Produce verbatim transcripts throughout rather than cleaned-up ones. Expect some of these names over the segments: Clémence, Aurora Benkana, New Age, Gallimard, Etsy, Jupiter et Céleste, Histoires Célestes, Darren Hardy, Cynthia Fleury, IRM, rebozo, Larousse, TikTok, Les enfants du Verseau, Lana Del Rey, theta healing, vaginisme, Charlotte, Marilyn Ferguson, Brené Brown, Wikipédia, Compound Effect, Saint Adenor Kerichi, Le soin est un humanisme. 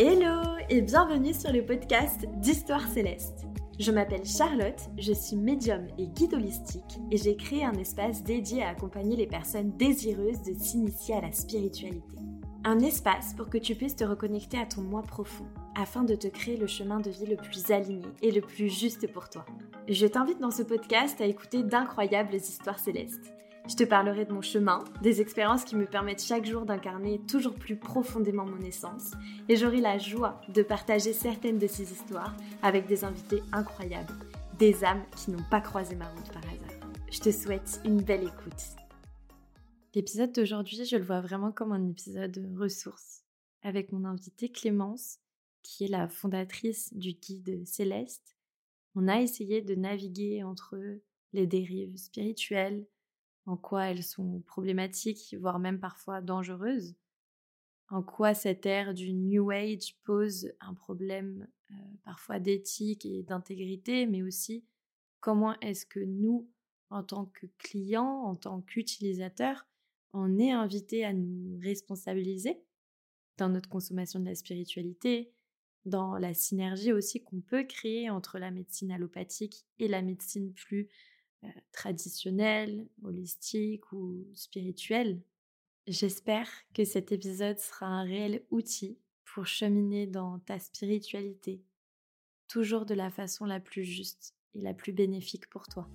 Hello et bienvenue sur le podcast d'Histoire Céleste. Je m'appelle Charlotte, je suis médium et guide holistique et j'ai créé un espace dédié à accompagner les personnes désireuses de s'initier à la spiritualité. Un espace pour que tu puisses te reconnecter à ton moi profond afin de te créer le chemin de vie le plus aligné et le plus juste pour toi. Je t'invite dans ce podcast à écouter d'incroyables histoires célestes. Je te parlerai de mon chemin, des expériences qui me permettent chaque jour d'incarner toujours plus profondément mon essence, et j'aurai la joie de partager certaines de ces histoires avec des invités incroyables, des âmes qui n'ont pas croisé ma route par hasard. Je te souhaite une belle écoute. L'épisode d'aujourd'hui, je le vois vraiment comme un épisode ressource, avec mon invitée Clémence, qui est la fondatrice du guide Céleste. On a essayé de naviguer entre les dérives spirituelles, en quoi elles sont problématiques, voire même parfois dangereuses, en quoi cette ère du New Age pose un problème euh, parfois d'éthique et d'intégrité, mais aussi comment est-ce que nous, en tant que clients, en tant qu'utilisateurs, on est invités à nous responsabiliser dans notre consommation de la spiritualité, dans la synergie aussi qu'on peut créer entre la médecine allopathique et la médecine plus traditionnelle, holistique ou spirituelle. J'espère que cet épisode sera un réel outil pour cheminer dans ta spiritualité, toujours de la façon la plus juste et la plus bénéfique pour toi.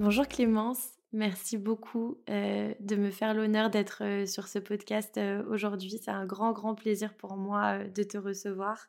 Bonjour Clémence, merci beaucoup euh, de me faire l'honneur d'être euh, sur ce podcast euh, aujourd'hui. C'est un grand, grand plaisir pour moi euh, de te recevoir.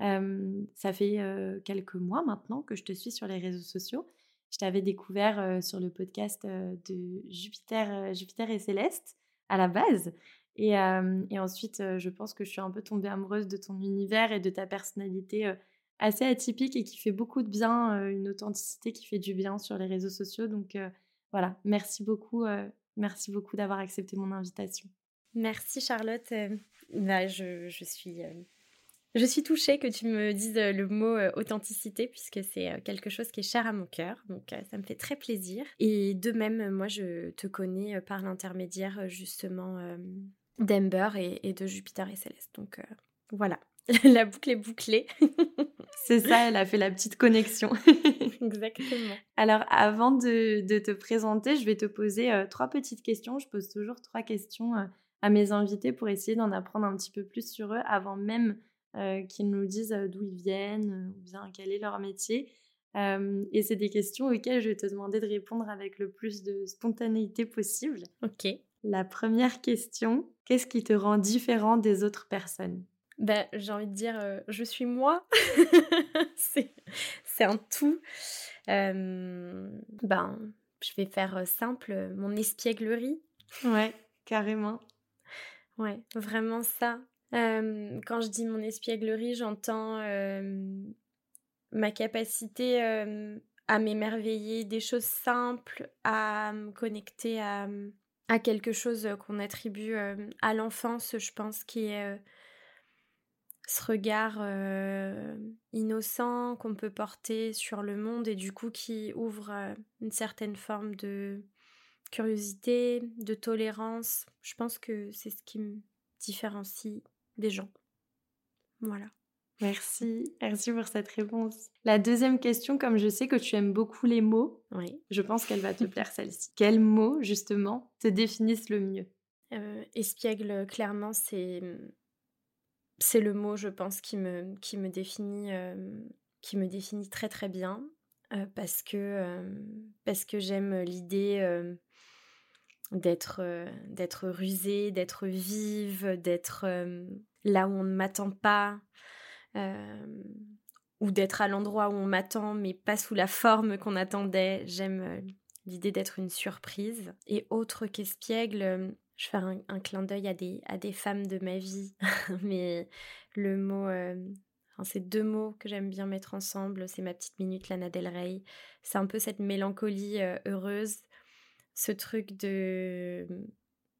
Euh, ça fait euh, quelques mois maintenant que je te suis sur les réseaux sociaux. Je t'avais découvert euh, sur le podcast euh, de Jupiter, euh, Jupiter et Céleste à la base. Et, euh, et ensuite, euh, je pense que je suis un peu tombée amoureuse de ton univers et de ta personnalité euh, assez atypique et qui fait beaucoup de bien, euh, une authenticité qui fait du bien sur les réseaux sociaux. Donc euh, voilà, merci beaucoup, euh, merci beaucoup d'avoir accepté mon invitation. Merci Charlotte. Euh, là, je, je suis... Euh... Je suis touchée que tu me dises le mot euh, authenticité, puisque c'est euh, quelque chose qui est cher à mon cœur, donc euh, ça me fait très plaisir. Et de même, moi je te connais euh, par l'intermédiaire euh, justement euh, d'Ember et, et de Jupiter et Céleste, donc euh, voilà, la boucle est bouclée. C'est ça, elle a fait la petite connexion. Exactement. Alors avant de, de te présenter, je vais te poser euh, trois petites questions. Je pose toujours trois questions euh, à mes invités pour essayer d'en apprendre un petit peu plus sur eux avant même... Euh, qu'ils nous disent euh, d'où ils viennent, ou euh, bien quel est leur métier. Euh, et c'est des questions auxquelles je vais te demander de répondre avec le plus de spontanéité possible. Ok. La première question, qu'est-ce qui te rend différent des autres personnes ? Ben, j'ai envie de dire, euh, je suis moi. c'est, c'est un tout. Euh, ben, je vais faire simple, mon espièglerie. Ouais, carrément. Ouais, vraiment ça. Euh, quand je dis mon espièglerie, j'entends euh, ma capacité euh, à m'émerveiller des choses simples, à me connecter à, à quelque chose qu'on attribue euh, à l'enfance, je pense, qui est euh, ce regard euh, innocent qu'on peut porter sur le monde et du coup qui ouvre euh, une certaine forme de curiosité, de tolérance. Je pense que c'est ce qui me différencie des gens. Voilà. Merci, merci pour cette réponse. La deuxième question, comme je sais que tu aimes beaucoup les mots, oui, je pense qu'elle va te plaire celle-ci. Quels mots, justement, te définissent le mieux ? euh, Espiègle, clairement, c'est c'est le mot, je pense, qui me qui me définit euh, qui me définit très très bien euh, parce que euh, parce que j'aime l'idée. Euh, D'être, euh, d'être rusée, d'être vive, d'être euh, là où on ne m'attend pas, euh, ou d'être à l'endroit où on m'attend, mais pas sous la forme qu'on attendait. J'aime euh, l'idée d'être une surprise. Et autre qu'espiègle, euh, je fais un, un clin d'œil à des, à des femmes de ma vie, mais le mot... Euh, Enfin, c'est deux mots que j'aime bien mettre ensemble, c'est ma petite minute Lana Del Rey. C'est un peu cette mélancolie euh, heureuse, ce truc de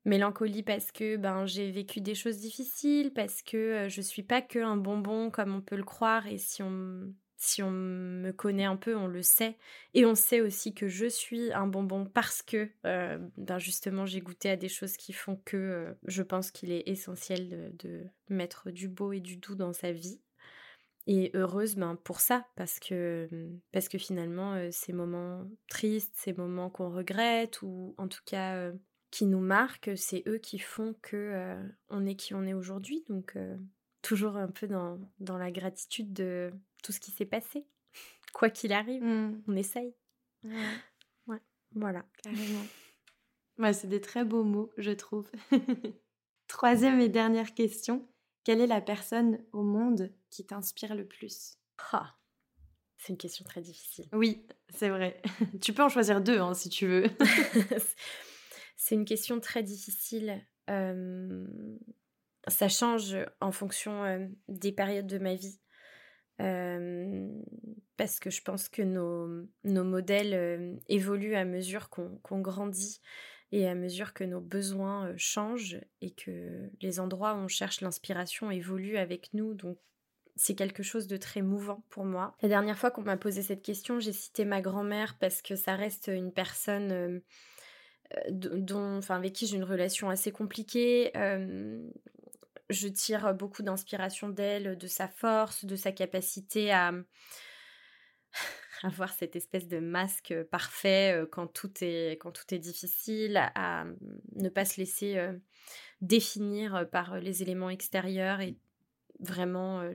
mélancolie parce que ben, j'ai vécu des choses difficiles, parce que je suis pas que un bonbon comme on peut le croire, et si on, Si on me connaît un peu, on le sait. Et on sait aussi que je suis un bonbon parce que, euh, ben justement, j'ai goûté à des choses qui font que euh, je pense qu'il est essentiel de, de mettre du beau et du doux dans sa vie. Et heureuse ben, pour ça, parce que, parce que finalement, euh, ces moments tristes, ces moments qu'on regrette, ou en tout cas euh, qui nous marquent, c'est eux qui font que euh, on est qui on est aujourd'hui. Donc, euh, toujours un peu dans, dans la gratitude de tout ce qui s'est passé. Quoi qu'il arrive, mmh. on essaye. Mmh. Ouais, voilà. Carrément. Ouais, c'est des très beaux mots, je trouve. Troisième et dernière question. Quelle est la personne au monde qui t'inspire le plus ? Ah, c'est une question très difficile. Oui, c'est vrai. Tu peux en choisir deux, hein, si tu veux. C'est une question très difficile. Euh, ça change en fonction euh, des périodes de ma vie. Euh, parce que je pense que nos, nos modèles euh, évoluent à mesure qu'on, qu'on grandit. Et à mesure que nos besoins changent et que les endroits où on cherche l'inspiration évoluent avec nous, donc c'est quelque chose de très mouvant pour moi. La dernière fois qu'on m'a posé cette question, j'ai cité ma grand-mère parce que ça reste une personne euh, dont, enfin, avec qui j'ai une relation assez compliquée. Euh, je tire beaucoup d'inspiration d'elle, de sa force, de sa capacité à... avoir cette espèce de masque parfait quand tout est, quand tout est difficile, à ne pas se laisser définir par les éléments extérieurs et vraiment,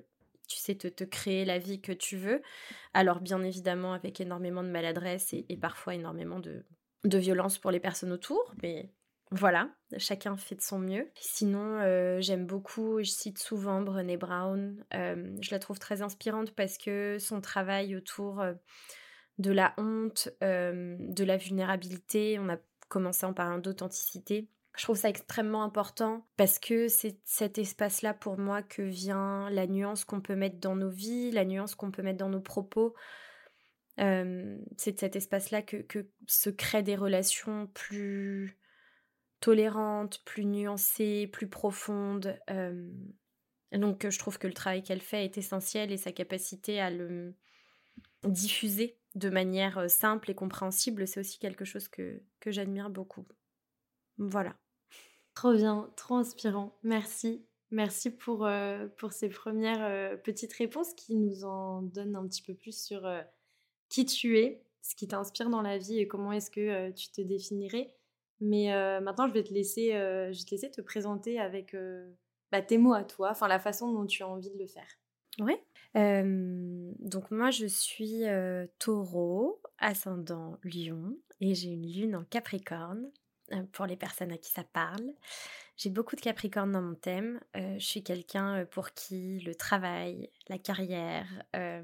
tu sais, te, te créer la vie que tu veux. Alors bien évidemment avec énormément de maladresse et, et parfois énormément de, de violence pour les personnes autour, mais... Voilà, chacun fait de son mieux. Sinon, euh, j'aime beaucoup, je cite souvent Brené Brown. Euh, je la trouve très inspirante parce que son travail autour de la honte, euh, de la vulnérabilité, on a commencé en parlant d'authenticité. Je trouve ça extrêmement important parce que c'est cet espace-là pour moi que vient la nuance qu'on peut mettre dans nos vies, la nuance qu'on peut mettre dans nos propos. Euh, c'est de cet espace-là que, que se créent des relations plus... tolérante, plus nuancée, plus profonde. Euh, donc je trouve que le travail qu'elle fait est essentiel et sa capacité à le diffuser de manière simple et compréhensible, c'est aussi quelque chose que, que j'admire beaucoup. Voilà. Trop bien, trop inspirant. Merci. Merci pour, euh, pour ces premières euh, petites réponses qui nous en donnent un petit peu plus sur euh, qui tu es, ce qui t'inspire dans la vie et comment est-ce que euh, tu te définirais. Mais euh, maintenant, je vais te laisser, euh, je vais te laisser te présenter avec euh, bah, tes mots à toi, enfin la façon dont tu as envie de le faire. Oui. Euh, donc moi, je suis euh, taureau, ascendant lion, et j'ai une lune en capricorne, euh, pour les personnes à qui ça parle. J'ai beaucoup de capricorne dans mon thème. Euh, je suis quelqu'un pour qui le travail, la carrière... Euh,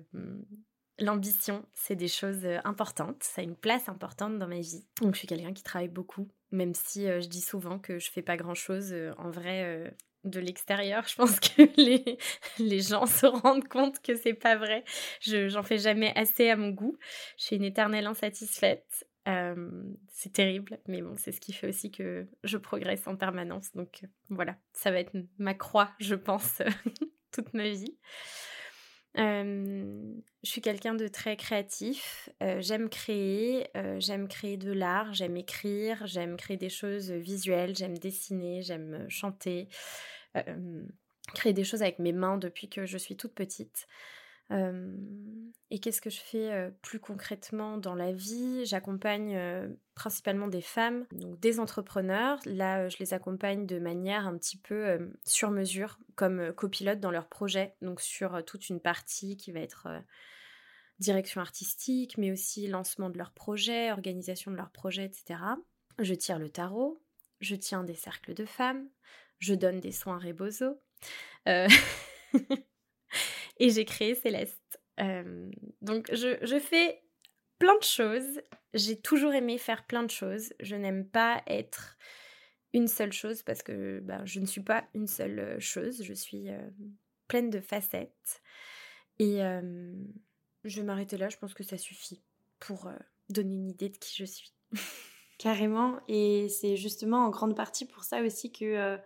l'ambition, c'est des choses importantes, ça a une place importante dans ma vie. Donc je suis quelqu'un qui travaille beaucoup, même si euh, je dis souvent que je fais pas grand-chose. Euh, en vrai, euh, de l'extérieur, je pense que les, les gens se rendent compte que c'est pas vrai. Je, j'en fais jamais assez à mon goût. Je suis une éternelle insatisfaite. Euh, c'est terrible, mais bon, c'est ce qui fait aussi que je progresse en permanence. Donc euh, voilà, ça va être ma croix, je pense, toute ma vie. Euh, je suis quelqu'un de très créatif, euh, j'aime créer, euh, j'aime créer de l'art, j'aime écrire, j'aime créer des choses visuelles, j'aime dessiner, j'aime chanter, euh, créer des choses avec mes mains depuis que je suis toute petite. Euh, et qu'est-ce que je fais euh, plus concrètement dans la vie ? J'accompagne euh, principalement des femmes, donc des entrepreneurs. Là, euh, je les accompagne de manière un petit peu euh, sur mesure, comme euh, copilote dans leur projet, donc sur euh, toute une partie qui va être euh, direction artistique, mais aussi lancement de leur projet, organisation de leur projet, et cetera. Je tire le tarot, je tiens des cercles de femmes, je donne des soins rebozo. Euh... Et j'ai créé Céleste. Euh, donc je, je fais plein de choses. J'ai toujours aimé faire plein de choses. Je n'aime pas être une seule chose parce que ben, je ne suis pas une seule chose. Je suis euh, pleine de facettes. Et euh, je vais m'arrêter là. Je pense que ça suffit pour euh, donner une idée de qui je suis. Carrément. Et c'est justement en grande partie pour ça aussi que euh,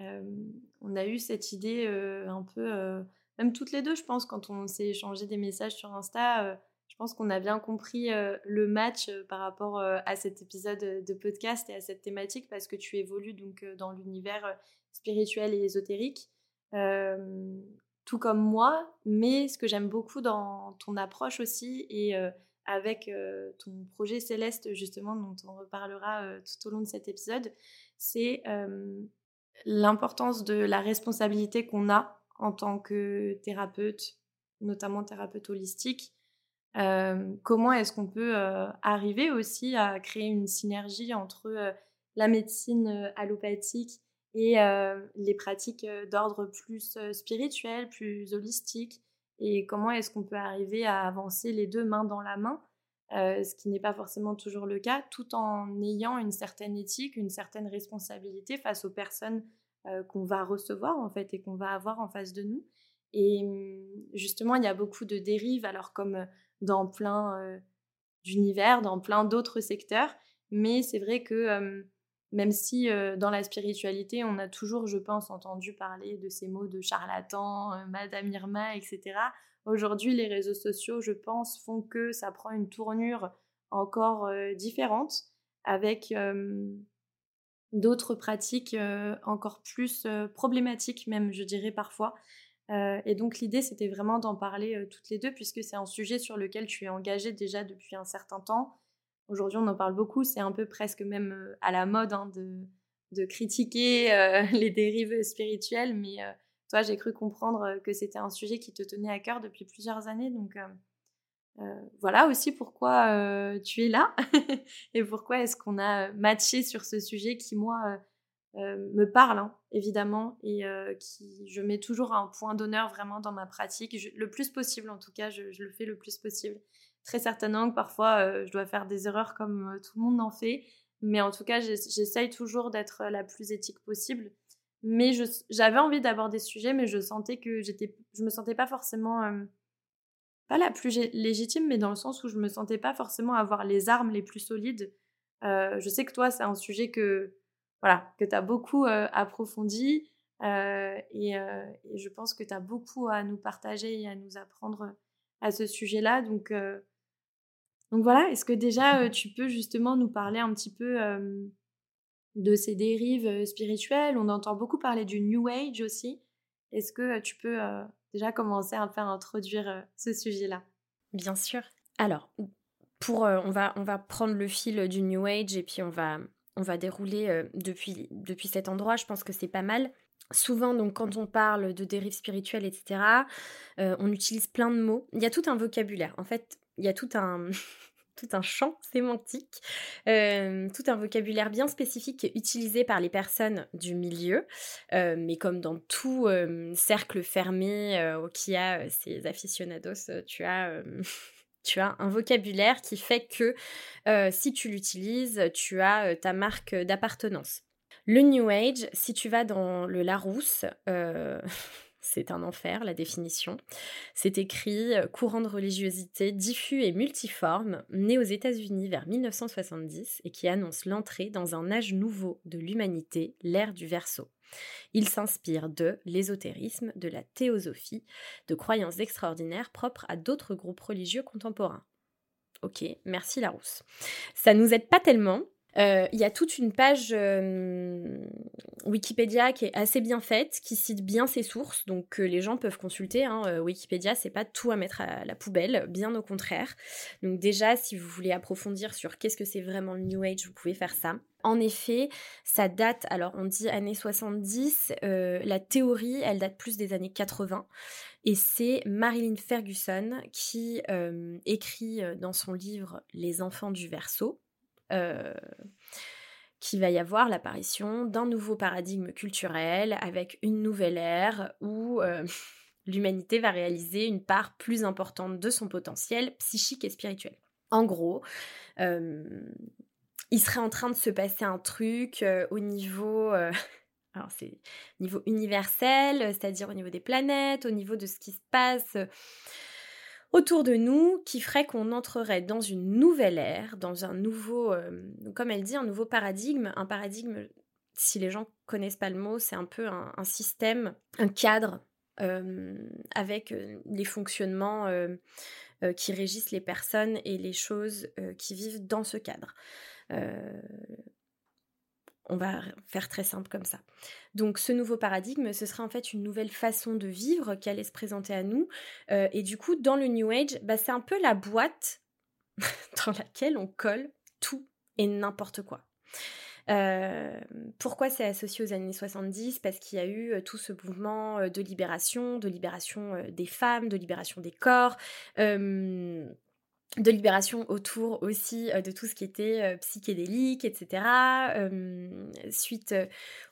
euh, on a eu cette idée euh, un peu... Euh, même toutes les deux, je pense, quand on s'est échangé des messages sur Insta, euh, je pense qu'on a bien compris euh, le match euh, par rapport euh, à cet épisode de podcast et à cette thématique, parce que tu évolues donc euh, dans l'univers euh, spirituel et ésotérique, euh, tout comme moi, mais ce que j'aime beaucoup dans ton approche aussi, et euh, avec euh, ton projet Céleste, justement, dont on reparlera euh, tout au long de cet épisode, c'est euh, l'importance de la responsabilité qu'on a en tant que thérapeute, notamment thérapeute holistique. Euh, comment est-ce qu'on peut euh, arriver aussi à créer une synergie entre euh, la médecine allopathique et euh, les pratiques d'ordre plus spirituel, plus holistique, et comment est-ce qu'on peut arriver à avancer les deux mains dans la main, euh, ce qui n'est pas forcément toujours le cas, tout en ayant une certaine éthique, une certaine responsabilité face aux personnes euh, qu'on va recevoir en fait et qu'on va avoir en face de nous. Et justement, il y a beaucoup de dérives, alors comme dans plein euh, d'univers, dans plein d'autres secteurs, mais c'est vrai que euh, même si euh, dans la spiritualité, on a toujours, je pense, entendu parler de ces mots de charlatan, euh, Madame Irma, et cetera. Aujourd'hui, les réseaux sociaux, je pense, font que ça prend une tournure encore euh, différente, avec euh, d'autres pratiques euh, encore plus euh, problématiques même, je dirais parfois. Euh, et donc l'idée, c'était vraiment d'en parler euh, toutes les deux, puisque c'est un sujet sur lequel tu es engagée déjà depuis un certain temps. Aujourd'hui, on en parle beaucoup, c'est un peu presque même à la mode hein, de, de critiquer euh, les dérives spirituelles, mais euh, toi, j'ai cru comprendre que c'était un sujet qui te tenait à cœur depuis plusieurs années, donc euh, euh, voilà aussi pourquoi euh, tu es là, et pourquoi est-ce qu'on a matché sur ce sujet qui, moi, euh, euh, me parle, hein, évidemment, et euh, qui, je mets toujours un point d'honneur vraiment dans ma pratique, je, le plus possible en tout cas, je, je le fais le plus possible. Très certainement que parfois, euh, je dois faire des erreurs comme euh, tout le monde en fait. Mais en tout cas, j'essaye toujours d'être la plus éthique possible. Mais je, j'avais envie d'aborder ce sujet, mais je sentais que j'étais, je me sentais pas forcément... Euh, pas la plus légitime, mais dans le sens où je me sentais pas forcément avoir les armes les plus solides. Euh, je sais que toi, c'est un sujet que, voilà, que t'as beaucoup euh, approfondi. Euh, et, euh, et je pense que t'as beaucoup à nous partager et à nous apprendre à ce sujet-là. Donc... Euh, Donc voilà, est-ce que déjà tu peux justement nous parler un petit peu euh, de ces dérives spirituelles? On entend beaucoup parler du New Age aussi. Est-ce que tu peux euh, déjà commencer à faire introduire euh, ce sujet-là? Bien sûr. Alors, pour, euh, on, va, on va prendre le fil du New Age et puis on va, on va dérouler euh, depuis, depuis cet endroit. Je pense que c'est pas mal. Souvent, donc, quand on parle de dérives spirituelles, et cetera, euh, on utilise plein de mots. Il y a tout un vocabulaire. En fait, il y a tout un, tout un champ sémantique, euh, tout un vocabulaire bien spécifique utilisé par les personnes du milieu, euh, mais comme dans tout euh, cercle fermé euh, qui a ses aficionados, tu as... Euh... Tu as un vocabulaire qui fait que euh, si tu l'utilises, tu as euh, ta marque d'appartenance. Le New Age, si tu vas dans le Larousse, euh, c'est un enfer, la définition. C'est écrit « courant de religiosité diffus et multiforme, né aux États-Unis vers dix-neuf cent soixante-dix et qui annonce l'entrée dans un âge nouveau de l'humanité, l'ère du Verseau. Il s'inspire de l'ésotérisme, de la théosophie, de croyances extraordinaires propres à d'autres groupes religieux contemporains. » Ok, merci Larousse. Ça nous aide pas tellement. Il euh, y a toute une page euh, Wikipédia qui est assez bien faite, qui cite bien ses sources, donc que euh, les gens peuvent consulter. Hein. Euh, Wikipédia, c'est pas tout à mettre à la poubelle, bien au contraire. Donc déjà, si vous voulez approfondir sur qu'est-ce que c'est vraiment le New Age, vous pouvez faire ça. En effet, ça date, alors on dit années soixante-dix, euh, la théorie, elle date plus des années quatre-vingts, et c'est Marilyn Ferguson qui euh, écrit dans son livre « Les enfants du Verseau », Euh, qu'il va y avoir l'apparition d'un nouveau paradigme culturel avec une nouvelle ère où euh, l'humanité va réaliser une part plus importante de son potentiel psychique et spirituel. En gros, euh, il serait en train de se passer un truc euh, au niveau... Euh, alors c'est au niveau universel, c'est-à-dire au niveau des planètes, au niveau de ce qui se passe... Euh, autour de nous, qui ferait qu'on entrerait dans une nouvelle ère, dans un nouveau, euh, comme elle dit, un nouveau paradigme. Un paradigme, si les gens connaissent pas le mot, c'est un peu un, un système, un cadre euh, avec les fonctionnements euh, euh, qui régissent les personnes et les choses euh, qui vivent dans ce cadre. Euh, on va faire très simple comme ça. Donc ce nouveau paradigme, ce sera en fait une nouvelle façon de vivre qui allait se présenter à nous. Euh, et du coup, dans le New Age, bah, c'est un peu la boîte dans laquelle on colle tout et n'importe quoi. Euh, pourquoi c'est associé aux années soixante-dix? Parce qu'il y a eu tout ce mouvement de libération, de libération des femmes, de libération des corps, euh, de libération autour aussi de tout ce qui était psychédélique, et cetera. Euh, suite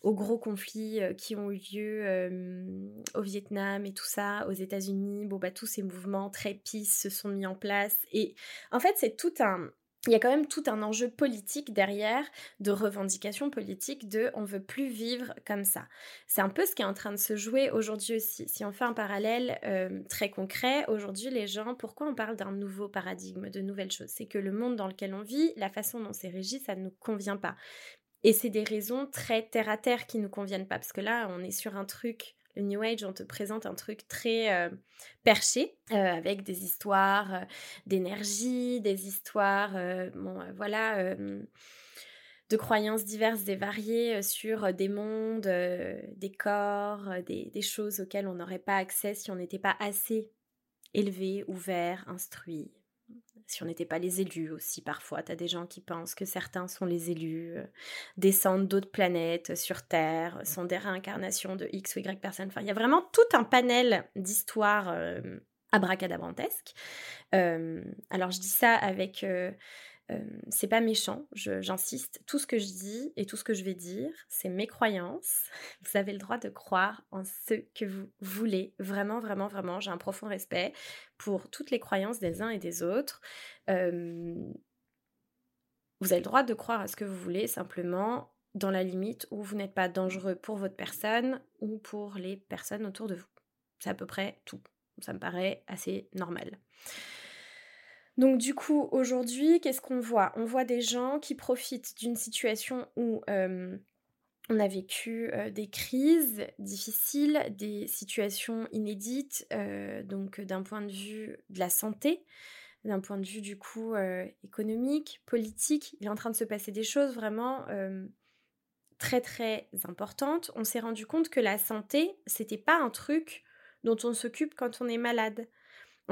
aux gros conflits qui ont eu lieu euh, au Vietnam et tout ça, aux États-Unis, bon bah tous ces mouvements très peace se sont mis en place. Et en fait, c'est tout un... Il y a quand même tout un enjeu politique derrière, de revendication politique de « on ne veut plus vivre comme ça ». C'est un peu ce qui est en train de se jouer aujourd'hui aussi. Si on fait un parallèle euh, très concret, aujourd'hui les gens, pourquoi on parle d'un nouveau paradigme, de nouvelles choses? C'est que le monde dans lequel on vit, la façon dont c'est régi, ça ne nous convient pas. Et c'est des raisons très terre-à-terre qui ne nous conviennent pas, parce que là on est sur un truc... Le New Age, on te présente un truc très euh, perché, euh, avec des histoires euh, d'énergie, des histoires, euh, bon, euh, voilà, euh, de croyances diverses et variées euh, sur euh, des mondes, euh, des corps, euh, des, des choses auxquelles on n'aurait pas accès si on n'était pas assez élevé, ouvert, instruit. Si on n'était pas les élus aussi, parfois, t'as des gens qui pensent que certains sont les élus, euh, descendent d'autres planètes sur Terre, sont des réincarnations de X ou Y personnes. Enfin, il y a vraiment tout un panel d'histoires euh, abracadabrantesques. Euh, alors, je dis ça avec... Euh, euh, c'est pas méchant, je, j'insiste. Tout ce que je dis et tout ce que je vais dire, c'est mes croyances. Vous avez le droit de croire en ce que vous voulez. Vraiment, vraiment, vraiment, j'ai un profond respect pour toutes les croyances des uns et des autres. Euh, vous avez le droit de croire à ce que vous voulez, simplement dans la limite où vous n'êtes pas dangereux pour votre personne ou pour les personnes autour de vous. C'est à peu près tout. Ça me paraît assez normal. Donc du coup, aujourd'hui, qu'est-ce qu'on voit? On voit des gens qui profitent d'une situation où... Euh, On a vécu euh, des crises difficiles, des situations inédites, euh, donc d'un point de vue de la santé, d'un point de vue du coup euh, économique, politique. Il est en train de se passer des choses vraiment euh, très très importantes. On s'est rendu compte que la santé, c'était pas un truc dont on s'occupe quand on est malade.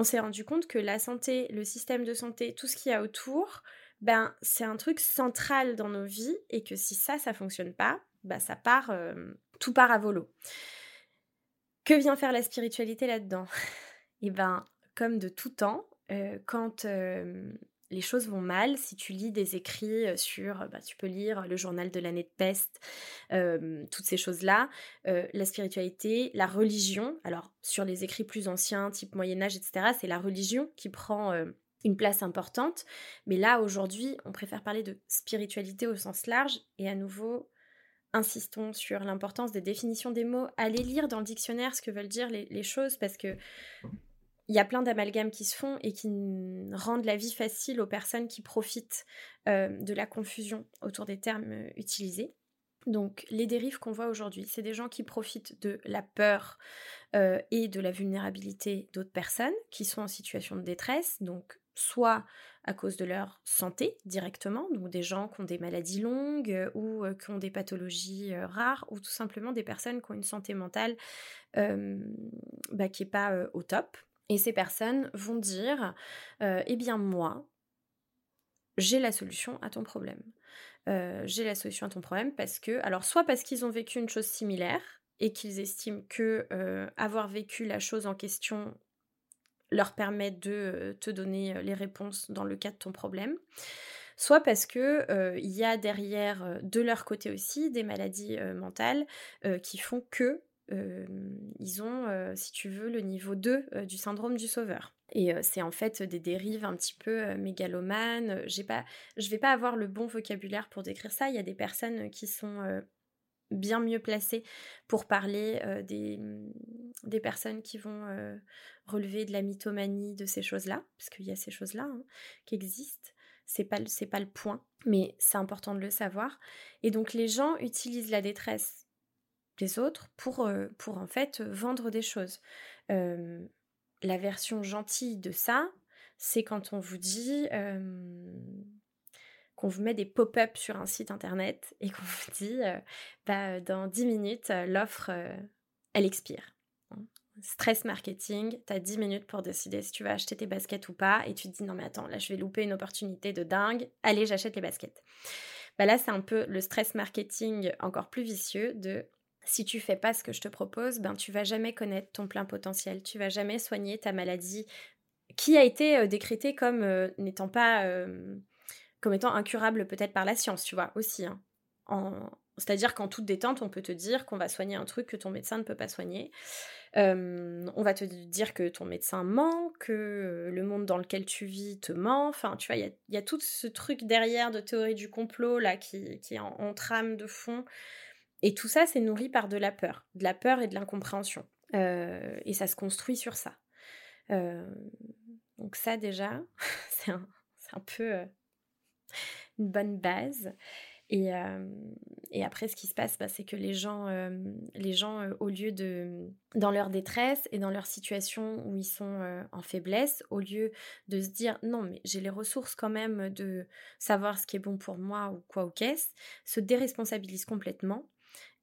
On s'est rendu compte que la santé, le système de santé, tout ce qu'il y a autour, ben c'est un truc central dans nos vies et que si ça, ça fonctionne pas, bah ça part, euh, tout part à volo. Que vient faire la spiritualité là-dedans? Et ben, comme de tout temps, euh, quand euh, les choses vont mal, si tu lis des écrits sur, bah, tu peux lire le journal de l'année de peste, euh, toutes ces choses-là, euh, la spiritualité, la religion, alors sur les écrits plus anciens, type Moyen-Âge, et cetera, c'est la religion qui prend... Euh, une place importante, mais là aujourd'hui on préfère parler de spiritualité au sens large et à nouveau insistons sur l'importance des définitions des mots. Allez lire dans le dictionnaire ce que veulent dire les, les choses parce que il y a plein d'amalgames qui se font et qui rendent la vie facile aux personnes qui profitent euh, de la confusion autour des termes euh, utilisés. Donc les dérives qu'on voit aujourd'hui, c'est des gens qui profitent de la peur euh, et de la vulnérabilité d'autres personnes qui sont en situation de détresse, donc soit à cause de leur santé directement, donc des gens qui ont des maladies longues ou euh, qui ont des pathologies euh, rares, ou tout simplement des personnes qui ont une santé mentale euh, bah, qui n'est pas euh, au top. Et ces personnes vont dire euh, « Eh bien moi, j'ai la solution à ton problème ». Euh, j'ai la solution à ton problème parce que, alors soit parce qu'ils ont vécu une chose similaire et qu'ils estiment que euh, avoir vécu la chose en question leur permet de euh, te donner les réponses dans le cas de ton problème, soit parce que euh, y a derrière euh, de leur côté aussi des maladies euh, mentales euh, qui font que euh, ils ont, euh, si tu veux, le niveau deux euh, du syndrome du sauveur. Et c'est en fait des dérives un petit peu mégalomanes. J'ai pas, je vais pas avoir le bon vocabulaire pour décrire ça. Il y a des personnes qui sont bien mieux placées pour parler des, des personnes qui vont relever de la mythomanie, de ces choses-là, parce qu'il y a ces choses-là hein, qui existent. C'est pas, c'est pas le point, mais c'est important de le savoir. Et donc les gens utilisent la détresse les autres pour, pour en fait vendre des choses. Euh, la version gentille de ça, c'est quand on vous dit euh, qu'on vous met des pop-up sur un site internet et qu'on vous dit euh, bah, dans dix minutes, l'offre, euh, elle expire. Stress marketing, t'as dix minutes pour décider si tu vas acheter tes baskets ou pas, et tu te dis non mais attends, là je vais louper une opportunité de dingue, allez j'achète les baskets. Bah là c'est un peu le stress marketing encore plus vicieux de si tu fais pas ce que je te propose, ben tu vas jamais connaître ton plein potentiel, tu vas jamais soigner ta maladie qui a été euh, décrétée comme euh, n'étant pas euh, comme étant incurable peut-être par la science, tu vois, aussi hein, en... C'est-à-dire qu'en toute détente, on peut te dire qu'on va soigner un truc que ton médecin ne peut pas soigner. Euh, on va te dire que ton médecin ment, que le monde dans lequel tu vis te ment. Enfin, tu vois, il y, y a tout ce truc derrière de théorie du complot là, qui, qui est en, en trame de fond. Et tout ça, c'est nourri par de la peur. De la peur et de l'incompréhension. Euh, et ça se construit sur ça. Euh, donc ça, déjà, c'est, un, c'est un peu euh, une bonne base. Et, euh, et après, ce qui se passe, bah, c'est que les gens, euh, les gens euh, au lieu de, dans leur détresse et dans leur situation où ils sont euh, en faiblesse, au lieu de se dire « non, mais j'ai les ressources quand même de savoir ce qui est bon pour moi ou quoi ou qu'est-ce », se déresponsabilisent complètement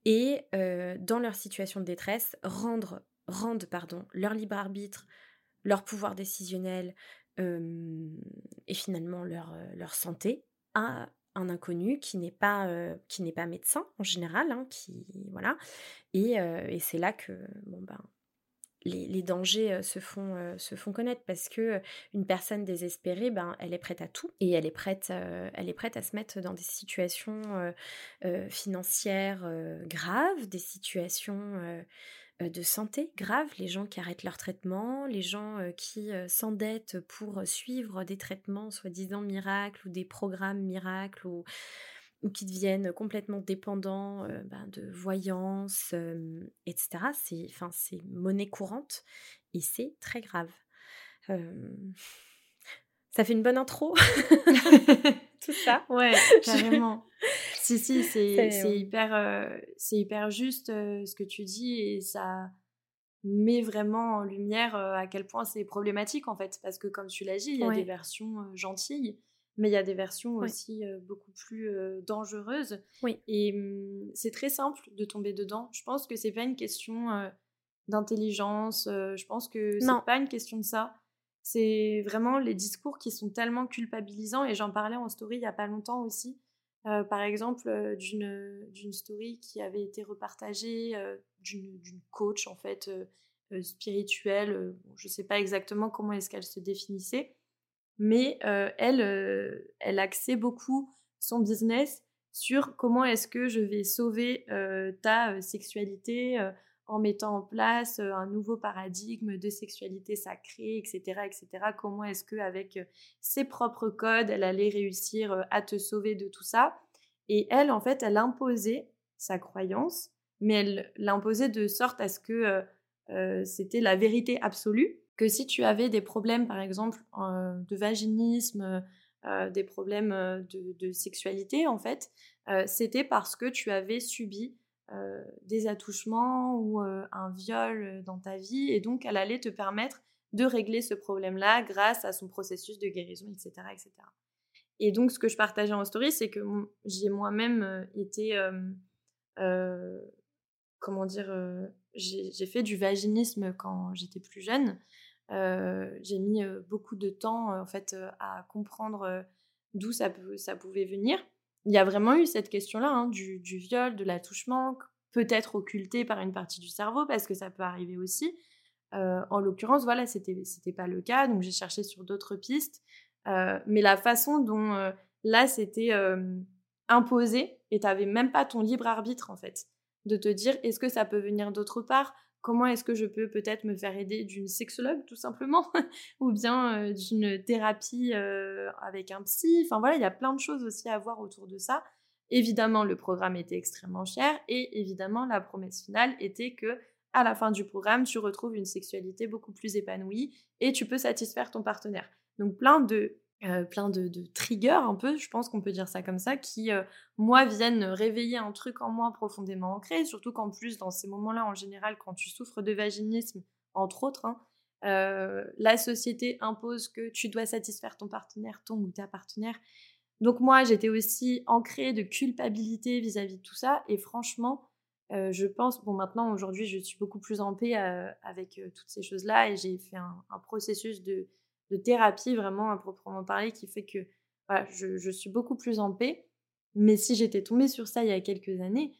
et, euh, dans leur situation de détresse, rendent, rendent pardon, leur libre arbitre, leur pouvoir décisionnel euh, et finalement leur, leur santé à un inconnu qui n'est pas euh, qui n'est pas médecin en général, hein, qui voilà, et, euh, et c'est là que bon ben les, les dangers euh, se font euh, se font connaître parce que euh, une personne désespérée, ben elle est prête à tout et elle est prête euh, elle est prête à se mettre dans des situations euh, euh, financières euh, graves, des situations euh, de santé grave, les gens qui arrêtent leur traitement, les gens euh, qui euh, s'endettent pour suivre des traitements soi-disant miracles ou des programmes miracles ou, ou qui deviennent complètement dépendants euh, ben, de voyances, euh, et cetera. C'est, enfin, c'est monnaie courante et c'est très grave. Euh... Ça fait une bonne intro, tout ça. Ouais, carrément. Si, si, c'est, c'est, c'est, ouais. hyper, euh, c'est hyper juste euh, ce que tu dis et ça met vraiment en lumière euh, à quel point c'est problématique en fait. Parce que comme tu l'as dit, il y a ouais. des versions euh, gentilles, mais il y a des versions ouais. aussi euh, beaucoup plus euh, dangereuses. Oui. Et euh, c'est très simple de tomber dedans. Je pense que c'est pas une question euh, d'intelligence, euh, je pense que c'est non. pas une question de ça. C'est vraiment les discours qui sont tellement culpabilisants, et j'en parlais en story il n'y a pas longtemps aussi, euh, par exemple euh, d'une, d'une story qui avait été repartagée euh, d'une, d'une coach en fait euh, euh, spirituelle, euh, je ne sais pas exactement comment est-ce qu'elle se définissait, mais euh, elle, euh, elle axait beaucoup son business sur comment est-ce que je vais sauver euh, ta euh, sexualité euh, en mettant en place un nouveau paradigme de sexualité sacrée, et cetera, et cetera. Comment est-ce qu'avec ses propres codes, elle allait réussir à te sauver de tout ça? Et elle, en fait, elle imposait sa croyance, mais elle l'imposait de sorte à ce que euh, c'était la vérité absolue, que si tu avais des problèmes, par exemple, euh, de vaginisme, euh, des problèmes de, de sexualité, en fait, euh, c'était parce que tu avais subi Euh, des attouchements ou euh, un viol dans ta vie, et donc elle allait te permettre de régler ce problème-là grâce à son processus de guérison, et cetera, et cetera. Et donc ce que je partageais en story, c'est que m- j'ai moi-même été euh, euh, comment dire euh, j'ai, j'ai fait du vaginisme quand j'étais plus jeune. Euh, j'ai mis euh, beaucoup de temps en fait euh, à comprendre euh, d'où ça, ça pouvait venir. Il y a vraiment eu cette question-là, hein, du, du viol, de l'attouchement, peut-être occulté par une partie du cerveau, parce que ça peut arriver aussi. Euh, en l'occurrence, voilà, c'était, c'était pas le cas, donc j'ai cherché sur d'autres pistes. Euh, mais la façon dont, euh, là, c'était euh, imposé, et t'avais même pas ton libre arbitre, en fait, de te dire, est-ce que ça peut venir d'autre part ? Comment est-ce que je peux peut-être me faire aider d'une sexologue, tout simplement, ou bien euh, d'une thérapie euh, avec un psy. Enfin voilà, il y a plein de choses aussi à voir autour de ça. Évidemment, le programme était extrêmement cher et évidemment, la promesse finale était que à la fin du programme, tu retrouves une sexualité beaucoup plus épanouie et tu peux satisfaire ton partenaire. Donc plein de euh, plein de, de triggers un peu, je pense qu'on peut dire ça comme ça, qui, euh, moi, viennent réveiller un truc en moi profondément ancré, surtout qu'en plus, dans ces moments-là, en général, quand tu souffres de vaginisme, entre autres, hein, euh, la société impose que tu dois satisfaire ton partenaire, ton ou ta partenaire. Donc moi, j'étais aussi ancrée de culpabilité vis-à-vis de tout ça, et franchement, Euh, je pense, bon maintenant aujourd'hui je suis beaucoup plus en paix euh, avec euh, toutes ces choses-là, et j'ai fait un, un processus de, de thérapie vraiment à proprement parler qui fait que voilà, je, je suis beaucoup plus en paix. Mais si j'étais tombée sur ça il y a quelques années,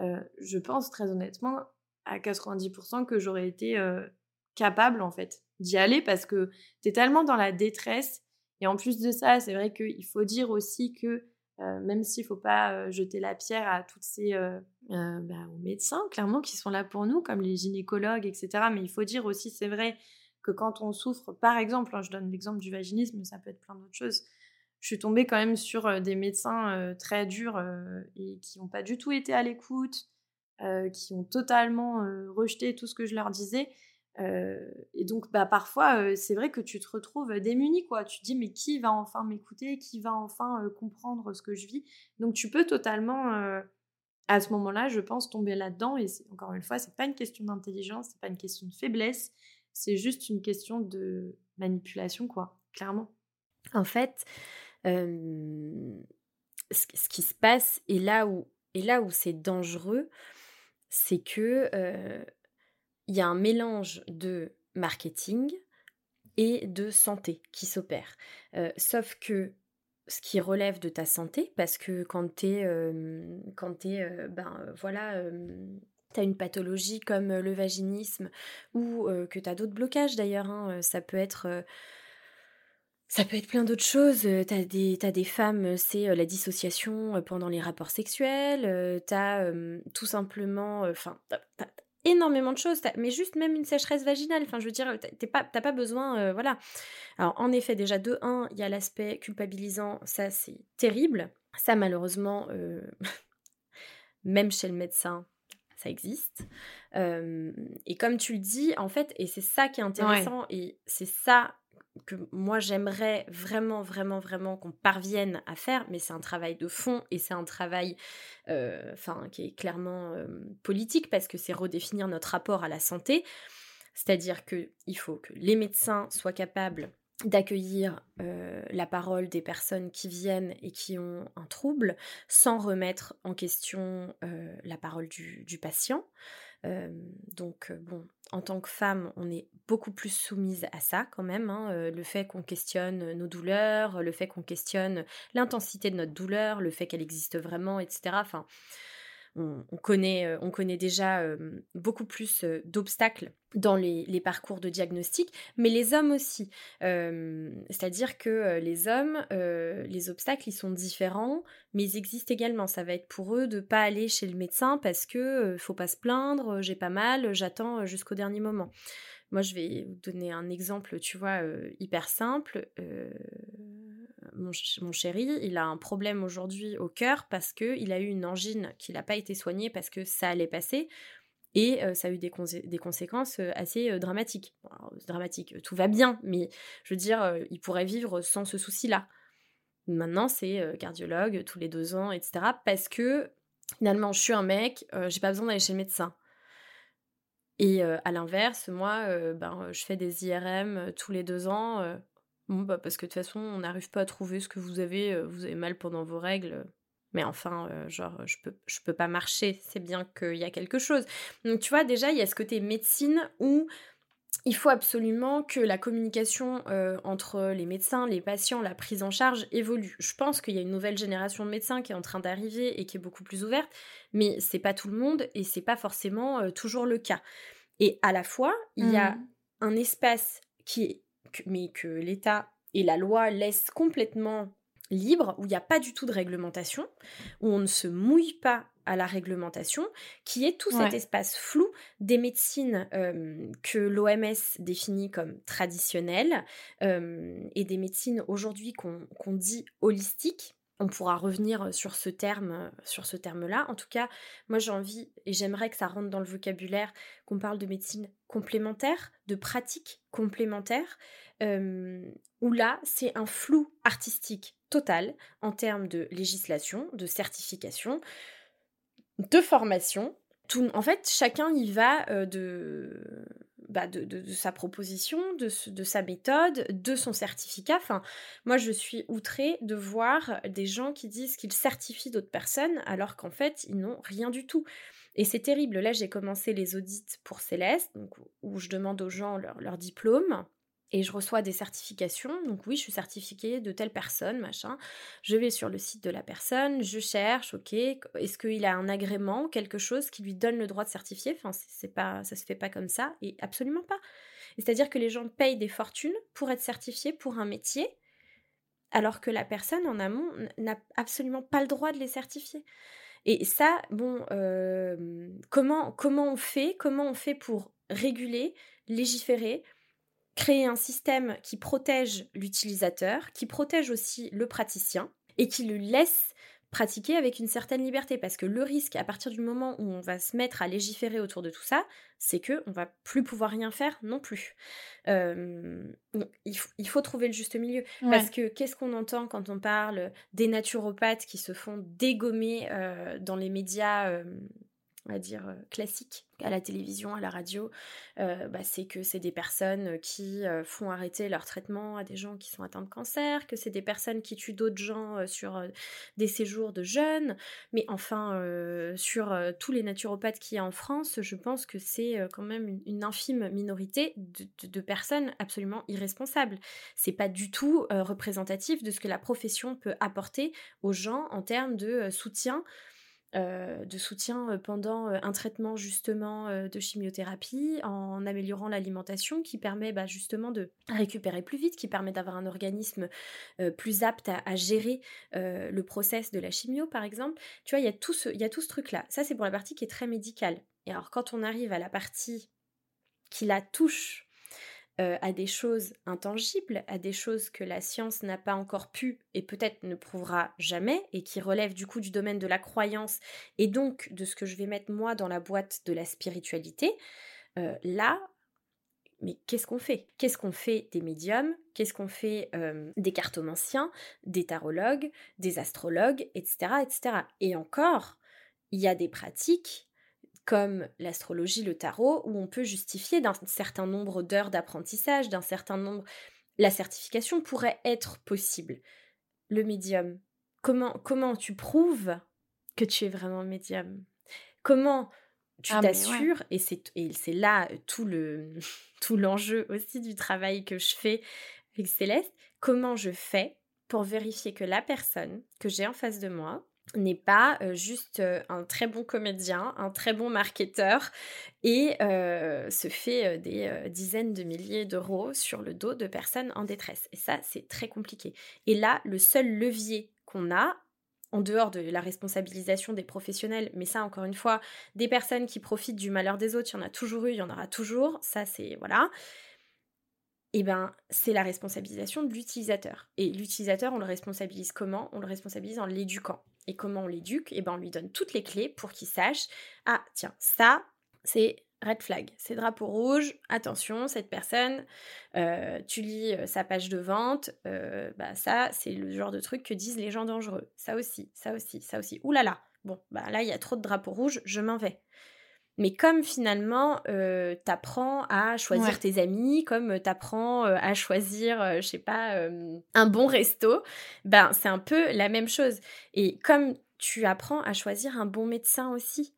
euh, je pense très honnêtement à quatre-vingt-dix pour cent que j'aurais été euh, capable en fait d'y aller, parce que t'es tellement dans la détresse. Et en plus de ça, c'est vrai qu'il faut dire aussi que Euh, même s'il ne faut pas euh, jeter la pierre à toutes ces euh, euh, bah, aux médecins, clairement, qui sont là pour nous, comme les gynécologues, et cetera. Mais il faut dire aussi, c'est vrai, que quand on souffre, par exemple, hein, je donne l'exemple du vaginisme, ça peut être plein d'autres choses, je suis tombée quand même sur euh, des médecins euh, très durs euh, et qui n'ont pas du tout été à l'écoute, euh, qui ont totalement euh, rejeté tout ce que je leur disais. Euh, et donc, bah, parfois, euh, c'est vrai que tu te retrouves démunie, quoi. Tu te dis, mais qui va enfin m'écouter ? Qui va enfin euh, comprendre ce que je vis ? Donc, tu peux totalement, euh, à ce moment-là, je pense, tomber là-dedans. Et c'est, encore une fois, c'est pas une question d'intelligence, c'est pas une question de faiblesse, c'est juste une question de manipulation, quoi, clairement. En fait, euh, ce, ce qui se passe, et là où, et là où c'est dangereux, c'est que... Euh, il y a un mélange de marketing et de santé qui s'opère. Euh, sauf que ce qui relève de ta santé, parce que quand t'es, euh, quand t'es, euh, ben voilà, euh, t'as une pathologie comme le vaginisme, ou euh, que t'as d'autres blocages d'ailleurs, hein, ça peut être... Euh, Ça peut être plein d'autres choses, t'as des, t'as des femmes, c'est la dissociation pendant les rapports sexuels, t'as euh, tout simplement, enfin, t'as, t'as énormément de choses, t'as, mais juste même une sécheresse vaginale, enfin je veux dire, t'es pas, t'as pas besoin, euh, voilà. Alors en effet déjà de un, il y a l'aspect culpabilisant, ça c'est terrible, ça malheureusement, euh, même chez le médecin, ça existe. Euh, et comme tu le dis, en fait, et c'est ça qui est intéressant, ouais. Et c'est ça... que moi j'aimerais vraiment vraiment vraiment qu'on parvienne à faire, mais c'est un travail de fond et c'est un travail euh, enfin, qui est clairement euh, politique, parce que c'est redéfinir notre rapport à la santé, c'est-à-dire qu'il faut que les médecins soient capables d'accueillir euh, la parole des personnes qui viennent et qui ont un trouble sans remettre en question euh, la parole du, du patient. Euh, donc bon, en tant que femme, on est beaucoup plus soumise à ça quand même, hein, euh, le fait qu'on questionne nos douleurs, le fait qu'on questionne l'intensité de notre douleur, le fait qu'elle existe vraiment, et cetera. Enfin, on, on, connaît, euh, on connaît déjà euh, beaucoup plus euh, d'obstacles dans les, les parcours de diagnostic, mais les hommes aussi. Euh, c'est-à-dire que euh, les hommes, euh, les obstacles, ils sont différents, mais ils existent également. Ça va être pour eux de ne pas aller chez le médecin parce qu'il ne euh, faut pas se plaindre, j'ai pas mal, j'attends jusqu'au dernier moment. Moi, je vais vous donner un exemple, tu vois, euh, hyper simple. Euh, mon, ch- mon chéri, il a un problème aujourd'hui au cœur parce qu'il a eu une angine qui n'a pas été soignée parce que ça allait passer. Et euh, ça a eu des, cons- des conséquences euh, assez euh, dramatiques. Bon, alors, dramatique, tout va bien, mais je veux dire, euh, il pourrait vivre sans ce souci-là. Maintenant, c'est euh, cardiologue tous les deux ans, et cetera. Parce que, finalement, je suis un mec, euh, j'ai pas besoin d'aller chez le médecin. Et euh, à l'inverse, moi, euh, ben, je fais des I R M tous les deux ans, euh, bon, bah, parce que de toute façon, on n'arrive pas à trouver ce que vous avez, euh, vous avez mal pendant vos règles, mais enfin, euh, genre, je peux, je peux pas marcher, c'est bien qu'il y a quelque chose. Donc tu vois, déjà, il y a ce côté médecine où il faut absolument que la communication euh, entre les médecins, les patients, la prise en charge évolue. Je pense qu'il y a une nouvelle génération de médecins qui est en train d'arriver et qui est beaucoup plus ouverte, mais c'est pas tout le monde et c'est pas forcément euh, toujours le cas. Et à la fois, il mmh. y a un espace qui est, que, mais que l'État et la loi laissent complètement libre, où il n'y a pas du tout de réglementation, où on ne se mouille pas à la réglementation, qui est tout cet ouais. espace flou des médecines euh, que l'O M S définit comme traditionnelles euh, et des médecines aujourd'hui qu'on, qu'on dit holistiques, On pourra revenir sur ce terme, sur ce terme-là. En tout cas, moi j'ai envie et j'aimerais que ça rentre dans le vocabulaire, qu'on parle de médecine complémentaire, de pratique complémentaire, euh, où là c'est un flou artistique total en termes de législation, de certification, de formation. Tout, en fait, chacun y va de, bah de, de, de sa proposition, de, de sa méthode, de son certificat. Enfin, moi, je suis outrée de voir des gens qui disent qu'ils certifient d'autres personnes alors qu'en fait, ils n'ont rien du tout. Et c'est terrible. Là, j'ai commencé les audits pour Céleste, donc, où je demande aux gens leur, leur diplôme. Et je reçois des certifications, donc oui, je suis certifiée de telle personne, machin. Je vais sur le site de la personne, je cherche, ok, est-ce qu'il a un agrément, quelque chose qui lui donne le droit de certifier? Enfin, c'est pas, ça se fait pas comme ça, et absolument pas. Et c'est-à-dire que les gens payent des fortunes pour être certifiés pour un métier, alors que la personne en amont n'a absolument pas le droit de les certifier. Et ça, bon, euh, comment, comment on fait, comment on fait pour réguler, légiférer, créer un système qui protège l'utilisateur, qui protège aussi le praticien et qui le laisse pratiquer avec une certaine liberté, parce que le risque à partir du moment où on va se mettre à légiférer autour de tout ça, c'est qu'on ne va plus pouvoir rien faire non plus. Euh, il, faut, il faut trouver le juste milieu, ouais. Parce que qu'est-ce qu'on entend quand on parle des naturopathes qui se font dégommer euh, dans les médias euh, on va dire, classique, à la télévision, à la radio, euh, bah, c'est que c'est des personnes qui euh, font arrêter leur traitement à des gens qui sont atteints de cancer, que c'est des personnes qui tuent d'autres gens euh, sur euh, des séjours de jeûne, mais enfin, euh, sur euh, tous les naturopathes qu'il y a en France, je pense que c'est euh, quand même une, une infime minorité de, de, de personnes absolument irresponsables. C'est pas du tout euh, représentatif de ce que la profession peut apporter aux gens en termes de euh, soutien, Euh, de soutien pendant un traitement justement euh, de chimiothérapie, en améliorant l'alimentation qui permet bah, justement de récupérer plus vite, qui permet d'avoir un organisme euh, plus apte à, à gérer euh, le process de la chimio par exemple. Tu vois, il y a tout ce, y a tout ce truc-là. Ça, c'est pour la partie qui est très médicale. Et alors quand on arrive à la partie qui la touche euh, à des choses intangibles, à des choses que la science n'a pas encore pu et peut-être ne prouvera jamais, et qui relèvent du coup du domaine de la croyance et donc de ce que je vais mettre moi dans la boîte de la spiritualité, euh, là, mais qu'est-ce qu'on fait ? Qu'est-ce qu'on fait des médiums ? Qu'est-ce qu'on fait euh, des cartomanciens, des tarologues, des astrologues, et cetera, et cetera. Et encore, il y a des pratiques comme l'astrologie, le tarot, où on peut justifier d'un certain nombre d'heures d'apprentissage, d'un certain nombre... La certification pourrait être possible. Le médium, comment, comment tu prouves que tu es vraiment médium ? Comment tu ah t'assures, ouais. et, c'est, et c'est là tout, le, tout l'enjeu aussi du travail que je fais avec Céleste, comment je fais pour vérifier que la personne que j'ai en face de moi n'est pas euh, juste euh, un très bon comédien, un très bon marketeur et euh, se fait euh, des euh, dizaines de milliers d'euros sur le dos de personnes en détresse. Et ça, c'est très compliqué. Et là, le seul levier qu'on a, en dehors de la responsabilisation des professionnels, mais ça, encore une fois, des personnes qui profitent du malheur des autres, il y en a toujours eu, il y en aura toujours, ça, c'est... voilà... Eh bien, c'est la responsabilisation de l'utilisateur. Et l'utilisateur, on le responsabilise comment ? On le responsabilise en l'éduquant. Et comment on l'éduque ? Eh bien, on lui donne toutes les clés pour qu'il sache « Ah, tiens, ça, c'est red flag, c'est drapeau rouge, attention, cette personne, euh, tu lis sa page de vente, euh, bah ça, c'est le genre de truc que disent les gens dangereux. Ça aussi, ça aussi, ça aussi. Ouh là là, bon, bah là, il y a trop de drapeaux rouges, je m'en vais. » Mais comme finalement, euh, t'apprends à choisir ouais. tes amis, comme t'apprends euh, à choisir, euh, je sais pas, euh, un bon resto, ben c'est un peu la même chose. Et comme tu apprends à choisir un bon médecin aussi,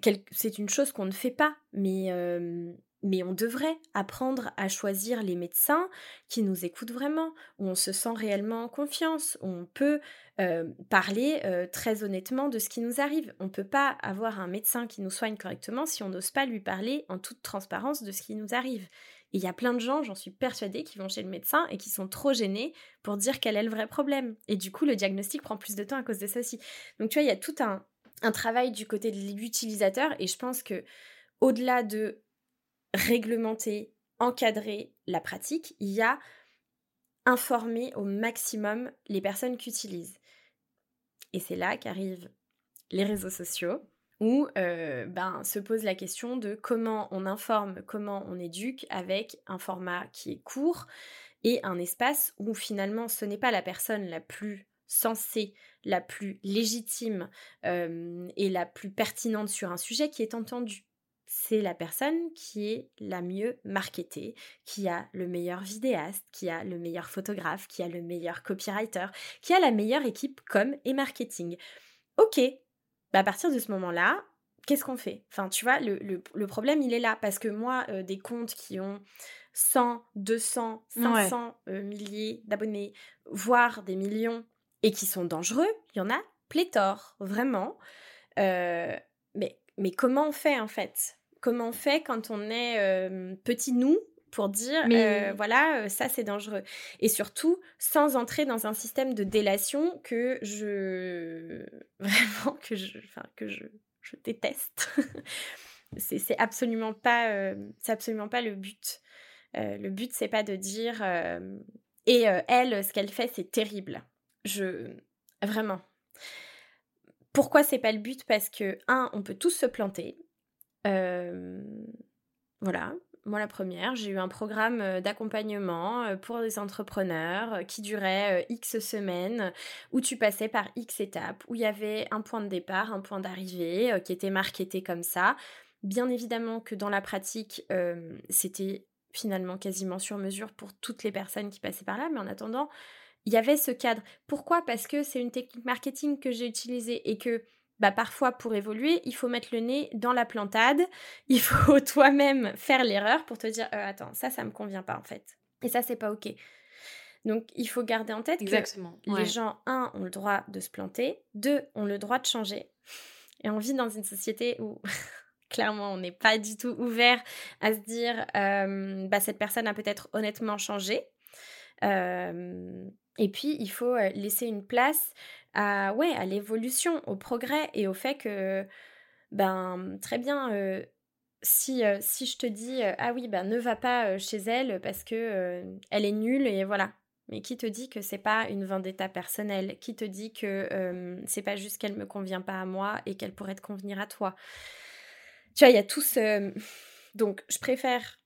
quel... c'est une chose qu'on ne fait pas, mais... Euh... Mais on devrait apprendre à choisir les médecins qui nous écoutent vraiment, où on se sent réellement en confiance, où on peut euh, parler euh, très honnêtement de ce qui nous arrive. On ne peut pas avoir un médecin qui nous soigne correctement si on n'ose pas lui parler en toute transparence de ce qui nous arrive. Et il y a plein de gens, j'en suis persuadée, qui vont chez le médecin et qui sont trop gênés pour dire quel est le vrai problème. Et du coup, le diagnostic prend plus de temps à cause de ça aussi. Donc tu vois, il y a tout un, un travail du côté de l'utilisateur, et je pense que au-delà de réglementer, encadrer la pratique, il y a informer au maximum les personnes qui utilisent. Et c'est là qu'arrivent les réseaux sociaux, où euh, ben, se pose la question de comment on informe, comment on éduque avec un format qui est court et un espace où finalement ce n'est pas la personne la plus sensée, la plus légitime euh, et la plus pertinente sur un sujet qui est entendue. C'est la personne qui est la mieux marketée, qui a le meilleur vidéaste, qui a le meilleur photographe, qui a le meilleur copywriter, qui a la meilleure équipe com et marketing. Ok, bah à partir de ce moment-là, qu'est-ce qu'on fait ? Enfin, tu vois, le, le, le problème, il est là. Parce que moi, euh, des comptes qui ont cent, deux cents, cinq cents ouais. euh, milliers d'abonnés, voire des millions, et qui sont dangereux, il y en a pléthore, vraiment. Euh, mais, mais comment on fait, en fait ? Comment on fait quand on est euh, petit nous pour dire, mais... euh, voilà, ça, c'est dangereux. Et surtout, sans entrer dans un système de délation que je... Vraiment, que je... Enfin, que je... Je déteste. c'est, c'est, absolument pas, euh, c'est absolument pas le but. Euh, le but, c'est pas de dire... Euh, et euh, elle, ce qu'elle fait, c'est terrible. Je... Vraiment. Pourquoi c'est pas le but ? Parce que, un, on peut tous se planter. Euh, voilà. Moi, la première, j'ai eu un programme d'accompagnement pour des entrepreneurs qui durait X semaines, où tu passais par X étapes, où il y avait un point de départ, un point d'arrivée, qui était marketé comme ça. Bien évidemment que dans la pratique, euh, c'était finalement quasiment sur mesure pour toutes les personnes qui passaient par là, mais en attendant, il y avait ce cadre. Pourquoi ? Parce que c'est une technique marketing que j'ai utilisée et que bah parfois pour évoluer, il faut mettre le nez dans la plantade, il faut toi-même faire l'erreur pour te dire euh, attends, ça ça me convient pas en fait. Et ça c'est pas OK. Donc il faut garder en tête Exactement, que ouais. les gens un ont le droit de se planter, deux ont le droit de changer. Et on vit dans une société où clairement on n'est pas du tout ouvert à se dire euh, bah cette personne a peut-être honnêtement changé. Euh, et puis il faut laisser une place à, ouais, à l'évolution, au progrès et au fait que, ben, très bien, euh, si, euh, si je te dis, euh, ah oui, ben, ne va pas chez elle parce que euh, elle est nulle et voilà. Mais qui te dit que c'est pas une vendetta personnelle ? Qui te dit que euh, c'est pas juste qu'elle me convient pas à moi et qu'elle pourrait te convenir à toi ? Tu vois, il y a tout ce... Donc, je préfère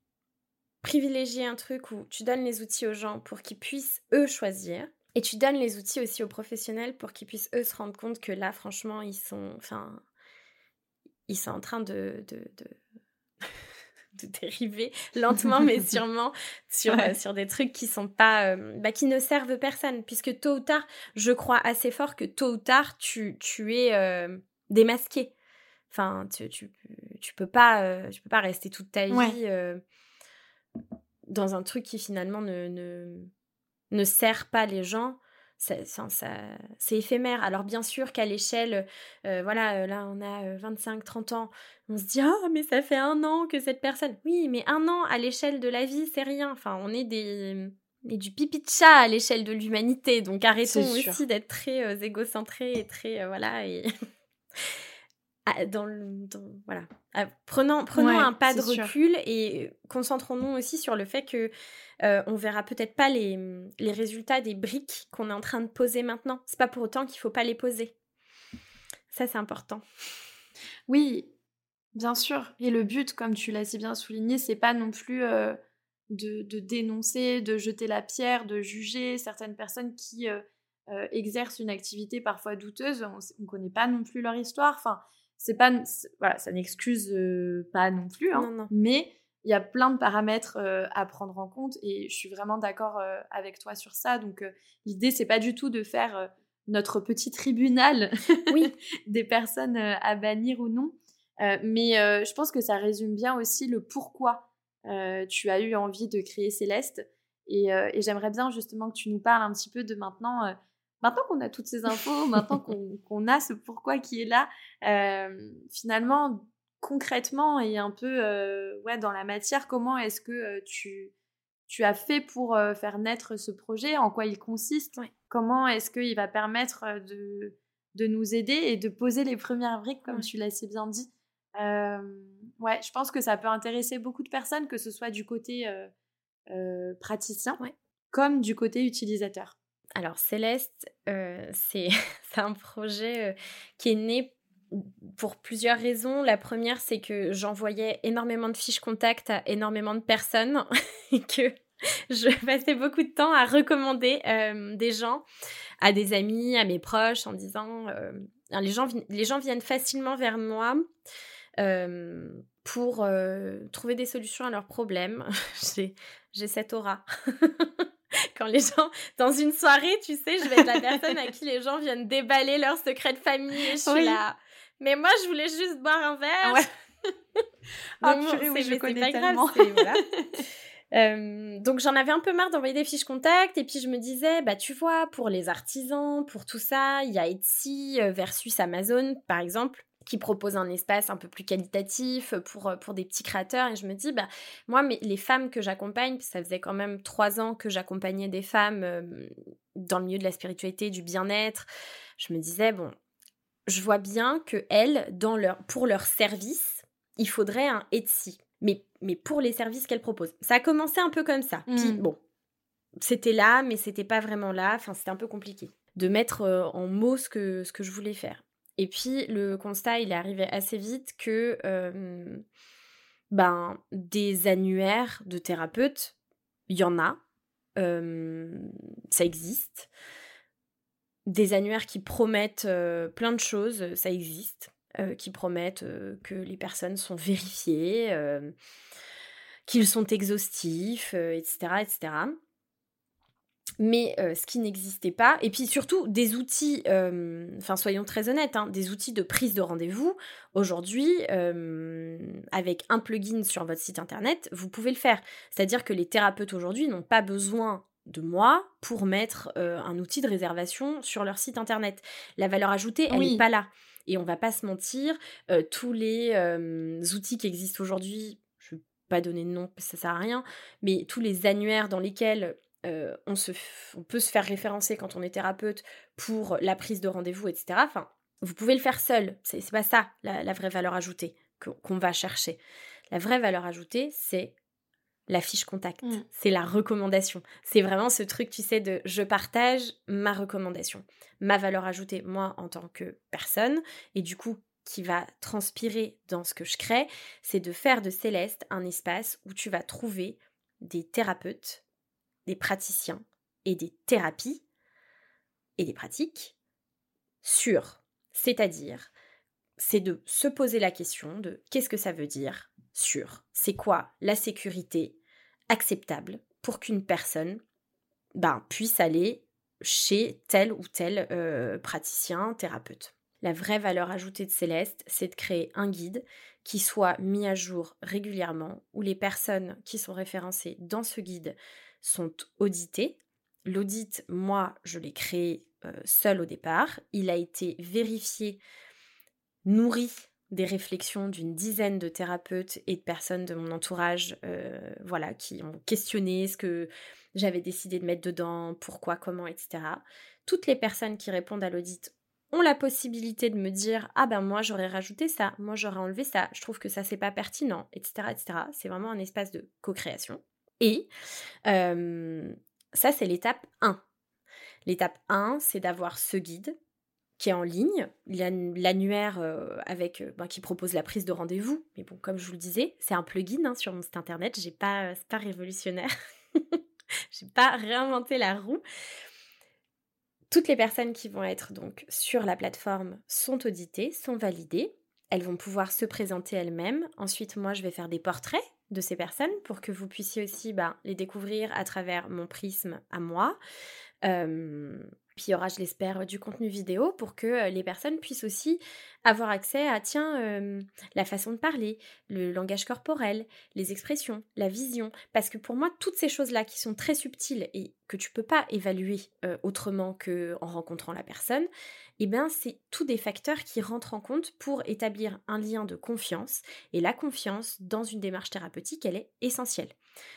privilégier un truc où tu donnes les outils aux gens pour qu'ils puissent, eux, choisir. Et tu donnes les outils aussi aux professionnels pour qu'ils puissent, eux, se rendre compte que là, franchement, ils sont, enfin, ils sont en train de, de, de, de dériver lentement, mais sûrement, sur, ouais. euh, sur des trucs qui sont pas, euh, bah, qui ne servent personne. Puisque tôt ou tard, je crois assez fort que tôt ou tard, tu, tu es euh, démasqué. Enfin, tu, tu, tu peux pas, euh, tu peux pas rester toute ta vie ouais. euh, dans un truc qui finalement ne... ne... ne sert pas les gens, ça, ça, ça, c'est éphémère. Alors bien sûr qu'à l'échelle, euh, voilà, là on a vingt-cinq à trente ans, on se dit « Ah, mais ça fait un an que cette personne... » Oui, mais un an à l'échelle de la vie, c'est rien. Enfin, on est, des, on est du pipi de chat à l'échelle de l'humanité. Donc arrêtons aussi d'être très euh, égocentrés et très... Euh, voilà, et... Ah, dans le, dans, voilà. Ah, prenons prenons ouais, un pas de recul sûr. Et concentrons-nous aussi sur le fait que euh, on verra peut-être pas les, les résultats des briques qu'on est en train de poser maintenant. C'est pas pour autant qu'il faut pas les poser. Ça, c'est important. Oui, bien sûr. Et le but, comme tu l'as si bien souligné, c'est pas non plus euh, de, de dénoncer, de jeter la pierre, de juger certaines personnes qui euh, euh, exercent une activité parfois douteuse. On ne connaît pas non plus leur histoire. Enfin, c'est pas, c'est, voilà, ça n'excuse euh, pas non plus, hein, non, non. Mais il y a plein de paramètres euh, à prendre en compte et je suis vraiment d'accord euh, avec toi sur ça. Donc, euh, l'idée, c'est pas du tout de faire euh, notre petit tribunal oui. des personnes euh, à bannir ou non. Euh, mais euh, je pense que ça résume bien aussi le pourquoi euh, tu as eu envie de créer Céleste. Et, euh, et j'aimerais bien justement que tu nous parles un petit peu de maintenant... Euh, Maintenant qu'on a toutes ces infos, maintenant qu'on, qu'on a ce pourquoi qui est là, euh, finalement, concrètement et un peu euh, ouais, dans la matière, comment est-ce que euh, tu, tu as fait pour euh, faire naître ce projet ? En quoi il consiste ? ouais. Comment est-ce qu'il va permettre de, de nous aider et de poser les premières briques, comme ouais. tu l'as si bien dit ? euh, ouais, je pense que ça peut intéresser beaucoup de personnes, que ce soit du côté euh, euh, praticien ouais. comme du côté utilisateur. Alors Céleste, euh, c'est, c'est un projet euh, qui est né pour plusieurs raisons. La première, c'est que j'envoyais énormément de fiches contacts à énormément de personnes et que je passais beaucoup de temps à recommander euh, des gens à des amis, à mes proches, en disant euh, les gens, les gens viennent facilement vers moi euh, pour euh, trouver des solutions à leurs problèmes. j'ai, j'ai cette aura. Quand les gens, dans une soirée, tu sais, je vais être la personne à qui les gens viennent déballer leurs secrets de famille. Je suis oui. là. Mais moi, je voulais juste boire un verre. Ouais. Ah, donc, purée, oui, je connais pas tellement. Grave, c'est, voilà. Euh, donc j'en avais un peu marre d'envoyer des fiches contacts et puis je me disais, bah tu vois, pour les artisans, pour tout ça, il y a Etsy versus Amazon par exemple qui propose un espace un peu plus qualitatif pour, pour des petits créateurs. Et je me dis, bah moi mais les femmes que j'accompagne, puis ça faisait quand même trois ans que j'accompagnais des femmes euh, dans le milieu de la spiritualité, du bien-être, je me disais bon, je vois bien que elles, dans leur, pour leur service, il faudrait un Etsy. Mais, mais pour les services qu'elle propose. Ça a commencé un peu comme ça. Mmh. Puis bon, c'était là, mais c'était pas vraiment là. Enfin, c'était un peu compliqué de mettre en mots ce que, ce que je voulais faire. Et puis, le constat, il est arrivé assez vite que euh, ben, des annuaires de thérapeutes, il y en a. Euh, ça existe. Des annuaires qui promettent euh, plein de choses, ça existe. Euh, qui promettent euh, que les personnes sont vérifiées, euh, qu'ils sont exhaustifs, euh, et cetera, et cetera. Mais euh, ce qui n'existait pas, et puis surtout des outils, enfin euh, soyons très honnêtes, hein, des outils de prise de rendez-vous, aujourd'hui, euh, avec un plugin sur votre site internet, vous pouvez le faire. C'est-à-dire que les thérapeutes aujourd'hui n'ont pas besoin de moi pour mettre euh, un outil de réservation sur leur site internet. La valeur ajoutée, elle n'est oui. pas là. Et on va pas se mentir, euh, tous les euh, outils qui existent aujourd'hui, je vais pas donner de nom parce que ça sert à rien, mais tous les annuaires dans lesquels euh, on, se f- on peut se faire référencer quand on est thérapeute pour la prise de rendez-vous, et cetera. Enfin, vous pouvez le faire seul, c'est, c'est pas ça la, la vraie valeur ajoutée que, qu'on va chercher. La vraie valeur ajoutée, c'est la fiche contact, mmh. c'est la recommandation. C'est vraiment ce truc, tu sais, de je partage ma recommandation, ma valeur ajoutée, moi, en tant que personne, et du coup, qui va transpirer dans ce que je crée, c'est de faire de Céleste un espace où tu vas trouver des thérapeutes, des praticiens et des thérapies et des pratiques sûres. C'est-à-dire, c'est de se poser la question de qu'est-ce que ça veut dire sûr. C'est quoi la sécurité acceptable pour qu'une personne ben, puisse aller chez tel ou tel euh, praticien, thérapeute. La vraie valeur ajoutée de Céleste, c'est de créer un guide qui soit mis à jour régulièrement, où les personnes qui sont référencées dans ce guide sont auditées. L'audit, moi, je l'ai créé euh, seule au départ. Il a été vérifié, nourri, des réflexions d'une dizaine de thérapeutes et de personnes de mon entourage euh, voilà, qui ont questionné ce que j'avais décidé de mettre dedans, pourquoi, comment, et cetera. Toutes les personnes qui répondent à l'audit ont la possibilité de me dire « Ah ben moi j'aurais rajouté ça, moi j'aurais enlevé ça, je trouve que ça c'est pas pertinent, et cetera et cetera » C'est vraiment un espace de co-création. Et euh, ça c'est l'étape un. L'étape un, c'est d'avoir ce guide qui est en ligne, l'annuaire avec, ben, qui propose la prise de rendez-vous. Mais bon, comme je vous le disais, c'est un plugin hein, sur mon site internet. J'ai pas, c'est pas révolutionnaire. J'ai pas réinventé la roue. Toutes les personnes qui vont être donc sur la plateforme sont auditées, sont validées. Elles vont pouvoir se présenter elles-mêmes. Ensuite, moi, je vais faire des portraits de ces personnes pour que vous puissiez aussi ben, les découvrir à travers mon prisme à moi. Euh... Puis il y aura, je l'espère, du contenu vidéo pour que les personnes puissent aussi avoir accès à, tiens, euh, la façon de parler, le langage corporel, les expressions, la vision. Parce que pour moi, toutes ces choses-là qui sont très subtiles et que tu peux pas évaluer euh, autrement qu'en rencontrant la personne, eh bien, c'est tous des facteurs qui rentrent en compte pour établir un lien de confiance. Et la confiance, dans une démarche thérapeutique, elle est essentielle.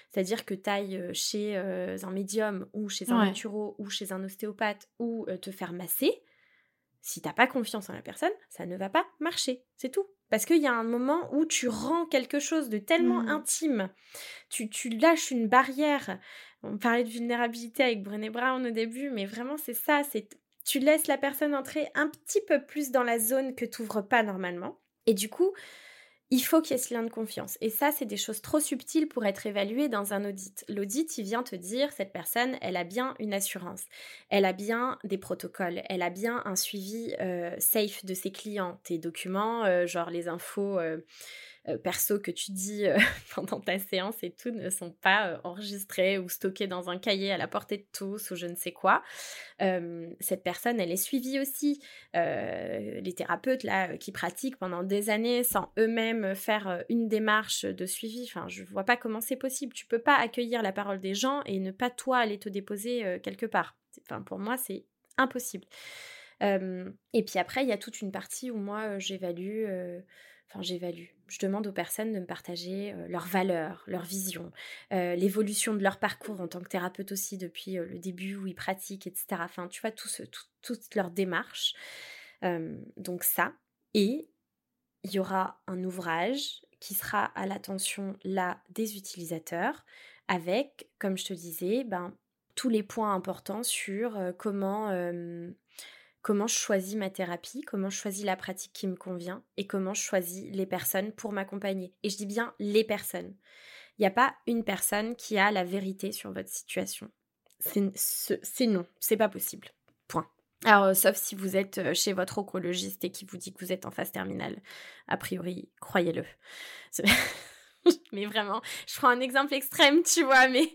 C'est-à-dire que tu ailles chez euh, un médium ou chez un ouais. naturo ou chez un ostéopathe ou euh, te faire masser, si t'as pas confiance en la personne, ça ne va pas marcher, c'est tout. Parce qu'il y a un moment où tu rends quelque chose de tellement mmh. intime, tu, tu lâches une barrière. On parlait de vulnérabilité avec Brené Brown au début, mais vraiment c'est ça, c'est tu laisses la personne entrer un petit peu plus dans la zone que tu n'ouvres pas normalement. Et du coup, il faut qu'il y ait ce lien de confiance. Et ça, c'est des choses trop subtiles pour être évaluées dans un audit. L'audit, il vient te dire, cette personne, elle a bien une assurance, elle a bien des protocoles, elle a bien un suivi euh, safe de ses clients. Tes documents, euh, genre les infos euh, euh, perso que tu dis euh, pendant ta séance et tout, ne sont pas euh, enregistrés ou stockés dans un cahier à la portée de tous ou je ne sais quoi. Euh, cette personne, elle est suivie aussi. Euh, les thérapeutes, là, qui pratiquent pendant des années sans eux-mêmes faire une démarche de suivi, enfin, je vois pas comment c'est possible. Tu peux pas accueillir la parole des gens et ne pas toi aller te déposer quelque part. Enfin, pour moi, c'est impossible. Euh, et puis après, il y a toute une partie où moi, j'évalue. Euh, enfin, j'évalue. Je demande aux personnes de me partager euh, leurs valeurs, leurs visions, euh, l'évolution de leur parcours en tant que thérapeute aussi depuis euh, le début où ils pratiquent, et cetera. Enfin, tu vois, tout ce, tout, toute leur démarche. Euh, donc ça et il y aura un ouvrage qui sera à l'attention là des utilisateurs avec, comme je te disais, ben, tous les points importants sur euh, comment, euh, comment je choisis ma thérapie, comment je choisis la pratique qui me convient et comment je choisis les personnes pour m'accompagner. Et je dis bien les personnes. Il n'y a pas une personne qui a la vérité sur votre situation. C'est, c'est, c'est non, c'est pas possible. Point. Alors, euh, sauf si vous êtes chez votre oncologiste et qui vous dit que vous êtes en phase terminale. A priori, croyez-le. Mais vraiment, je prends un exemple extrême, tu vois, mais...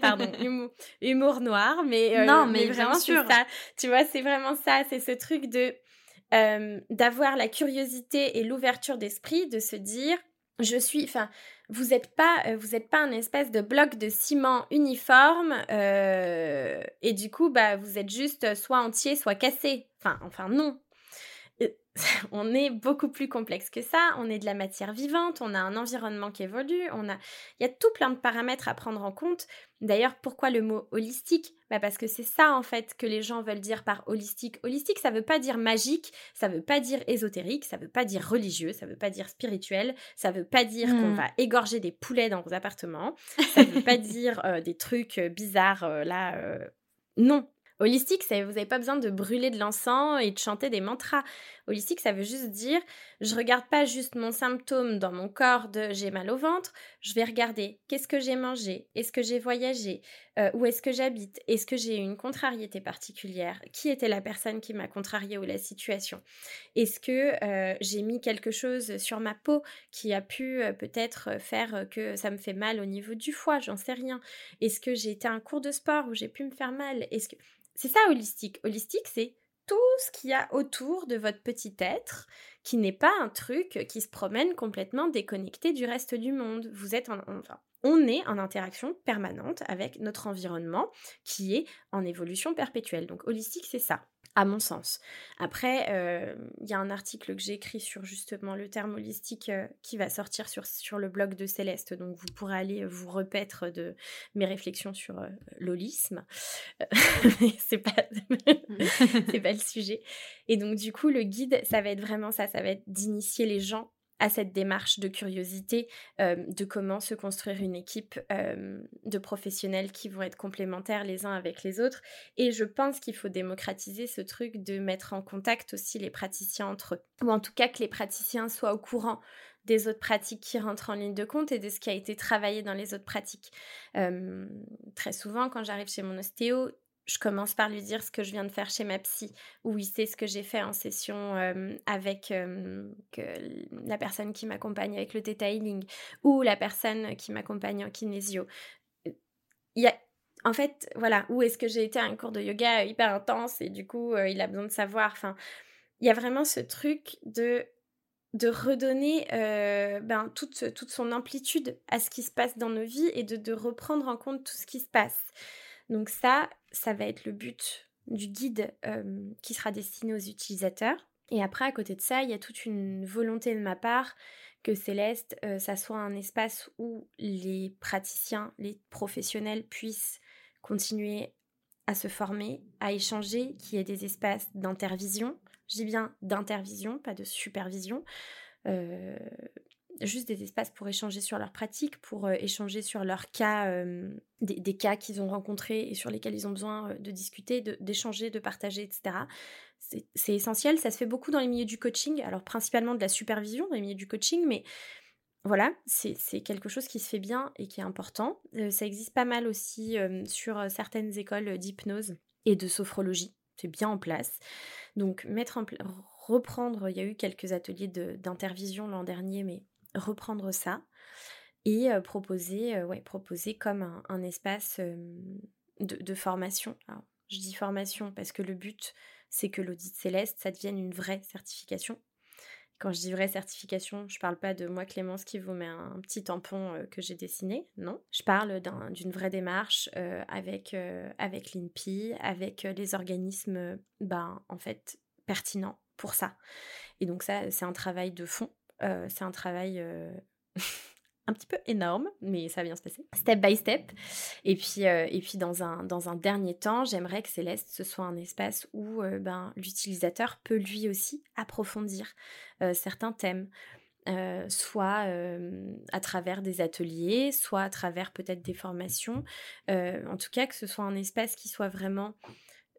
Pardon, humour, humour noir, mais... Euh, non, mais, mais vraiment, sûr. C'est ça. Tu vois, c'est vraiment ça, c'est ce truc de euh, d'avoir la curiosité et l'ouverture d'esprit, de se dire, je suis... Enfin, vous n'êtes pas, euh, vous êtes pas un espèce de bloc de ciment uniforme euh, et du coup, bah, vous êtes juste soit entier, soit cassé. Enfin, enfin non. Euh, on est beaucoup plus complexe que ça. On est de la matière vivante, on a un environnement qui évolue, on a... Il y a tout plein de paramètres à prendre en compte. D'ailleurs, pourquoi le mot holistique ? Bah parce que c'est ça, en fait, que les gens veulent dire par holistique. Holistique, ça ne veut pas dire magique, ça ne veut pas dire ésotérique, ça ne veut pas dire religieux, ça ne veut pas dire spirituel, ça ne veut pas dire mmh. qu'on va égorger des poulets dans vos appartements, ça ne veut pas dire euh, des trucs euh, bizarres, euh, là... Euh... Non. Holistique, ça, vous n'avez pas besoin de brûler de l'encens et de chanter des mantras. Holistique, ça veut juste dire, je ne regarde pas juste mon symptôme dans mon corps de j'ai mal au ventre, je vais regarder qu'est-ce que j'ai mangé, est-ce que j'ai voyagé, Euh, où est-ce que j'habite? Est-ce que j'ai eu une contrariété particulière? Qui était la personne qui m'a contrariée ou la situation? Est-ce que euh, j'ai mis quelque chose sur ma peau qui a pu euh, peut-être faire que ça me fait mal au niveau du foie? J'en sais rien. Est-ce que j'ai été à un cours de sport où j'ai pu me faire mal? Est-ce que... C'est ça, holistique. Holistique, c'est tout ce qu'il y a autour de votre petit être qui n'est pas un truc qui se promène complètement déconnecté du reste du monde. Vous êtes en... Enfin, on est en interaction permanente avec notre environnement qui est en évolution perpétuelle. Donc, holistique, c'est ça, à mon sens. Après, euh, y a un article que j'ai écrit sur justement le terme holistique euh, qui va sortir sur, sur le blog de Céleste. Donc, vous pourrez aller vous repaître de mes réflexions sur euh, l'holisme. Euh, mais c'est pas, c'est pas le sujet. Et donc, du coup, le guide, ça va être vraiment ça. Ça va être d'initier les gens à cette démarche de curiosité, euh, de comment se construire une équipe euh, de professionnels qui vont être complémentaires les uns avec les autres. Et je pense qu'il faut démocratiser ce truc de mettre en contact aussi les praticiens entre eux. Ou en tout cas que les praticiens soient au courant des autres pratiques qui rentrent en ligne de compte et de ce qui a été travaillé dans les autres pratiques. Euh, très souvent, quand j'arrive chez mon ostéo, je commence par lui dire ce que je viens de faire chez ma psy, ou il sait ce que j'ai fait en session euh, avec euh, que la personne qui m'accompagne avec le theta healing, ou la personne qui m'accompagne en kinésio. Il y a, en fait, voilà, où est-ce que j'ai été à un cours de yoga hyper intense et du coup, euh, il a besoin de savoir. Enfin, il y a vraiment ce truc de... de redonner euh, ben, toute, toute son amplitude à ce qui se passe dans nos vies et de, de reprendre en compte tout ce qui se passe. Donc ça, ça va être le but du guide euh, qui sera destiné aux utilisateurs. Et après, à côté de ça, il y a toute une volonté de ma part que Céleste, euh, ça soit un espace où les praticiens, les professionnels puissent continuer à se former, à échanger, qu'il y ait des espaces d'intervision. Je dis bien d'intervision, pas de supervision, euh, juste des espaces pour échanger sur leurs pratiques, pour euh, échanger sur leurs cas, euh, des, des cas qu'ils ont rencontrés et sur lesquels ils ont besoin euh, de discuter, de, d'échanger, de partager, et cetera. C'est, c'est essentiel, ça se fait beaucoup dans les milieux du coaching, alors principalement de la supervision dans les milieux du coaching, mais voilà, c'est, c'est quelque chose qui se fait bien et qui est important. Euh, ça existe pas mal aussi euh, sur certaines écoles d'hypnose et de sophrologie, c'est bien en place. Donc mettre en pla- reprendre, il y a eu quelques ateliers de, d'intervision l'an dernier, mais reprendre ça et euh, proposer, euh, ouais, proposer comme un, un espace euh, de, de formation. Alors, je dis formation parce que le but, c'est que l'audit céleste, ça devienne une vraie certification. Quand je dis vraie certification, je parle pas de moi Clémence qui vous met un petit tampon euh, que j'ai dessiné, non. Je parle d'un, d'une vraie démarche euh, avec, euh, avec l'I N P I, avec euh, les organismes ben, en fait, pertinents pour ça. Et donc ça, c'est un travail de fond, euh, c'est un travail euh, un petit peu énorme, mais ça va bien se passer, step by step. Et puis, euh, et puis dans, un, dans un dernier temps, j'aimerais que Céleste, ce soit un espace où euh, ben, l'utilisateur peut lui aussi approfondir euh, certains thèmes, euh, soit euh, à travers des ateliers, soit à travers peut-être des formations. Euh, en tout cas, que ce soit un espace qui soit vraiment,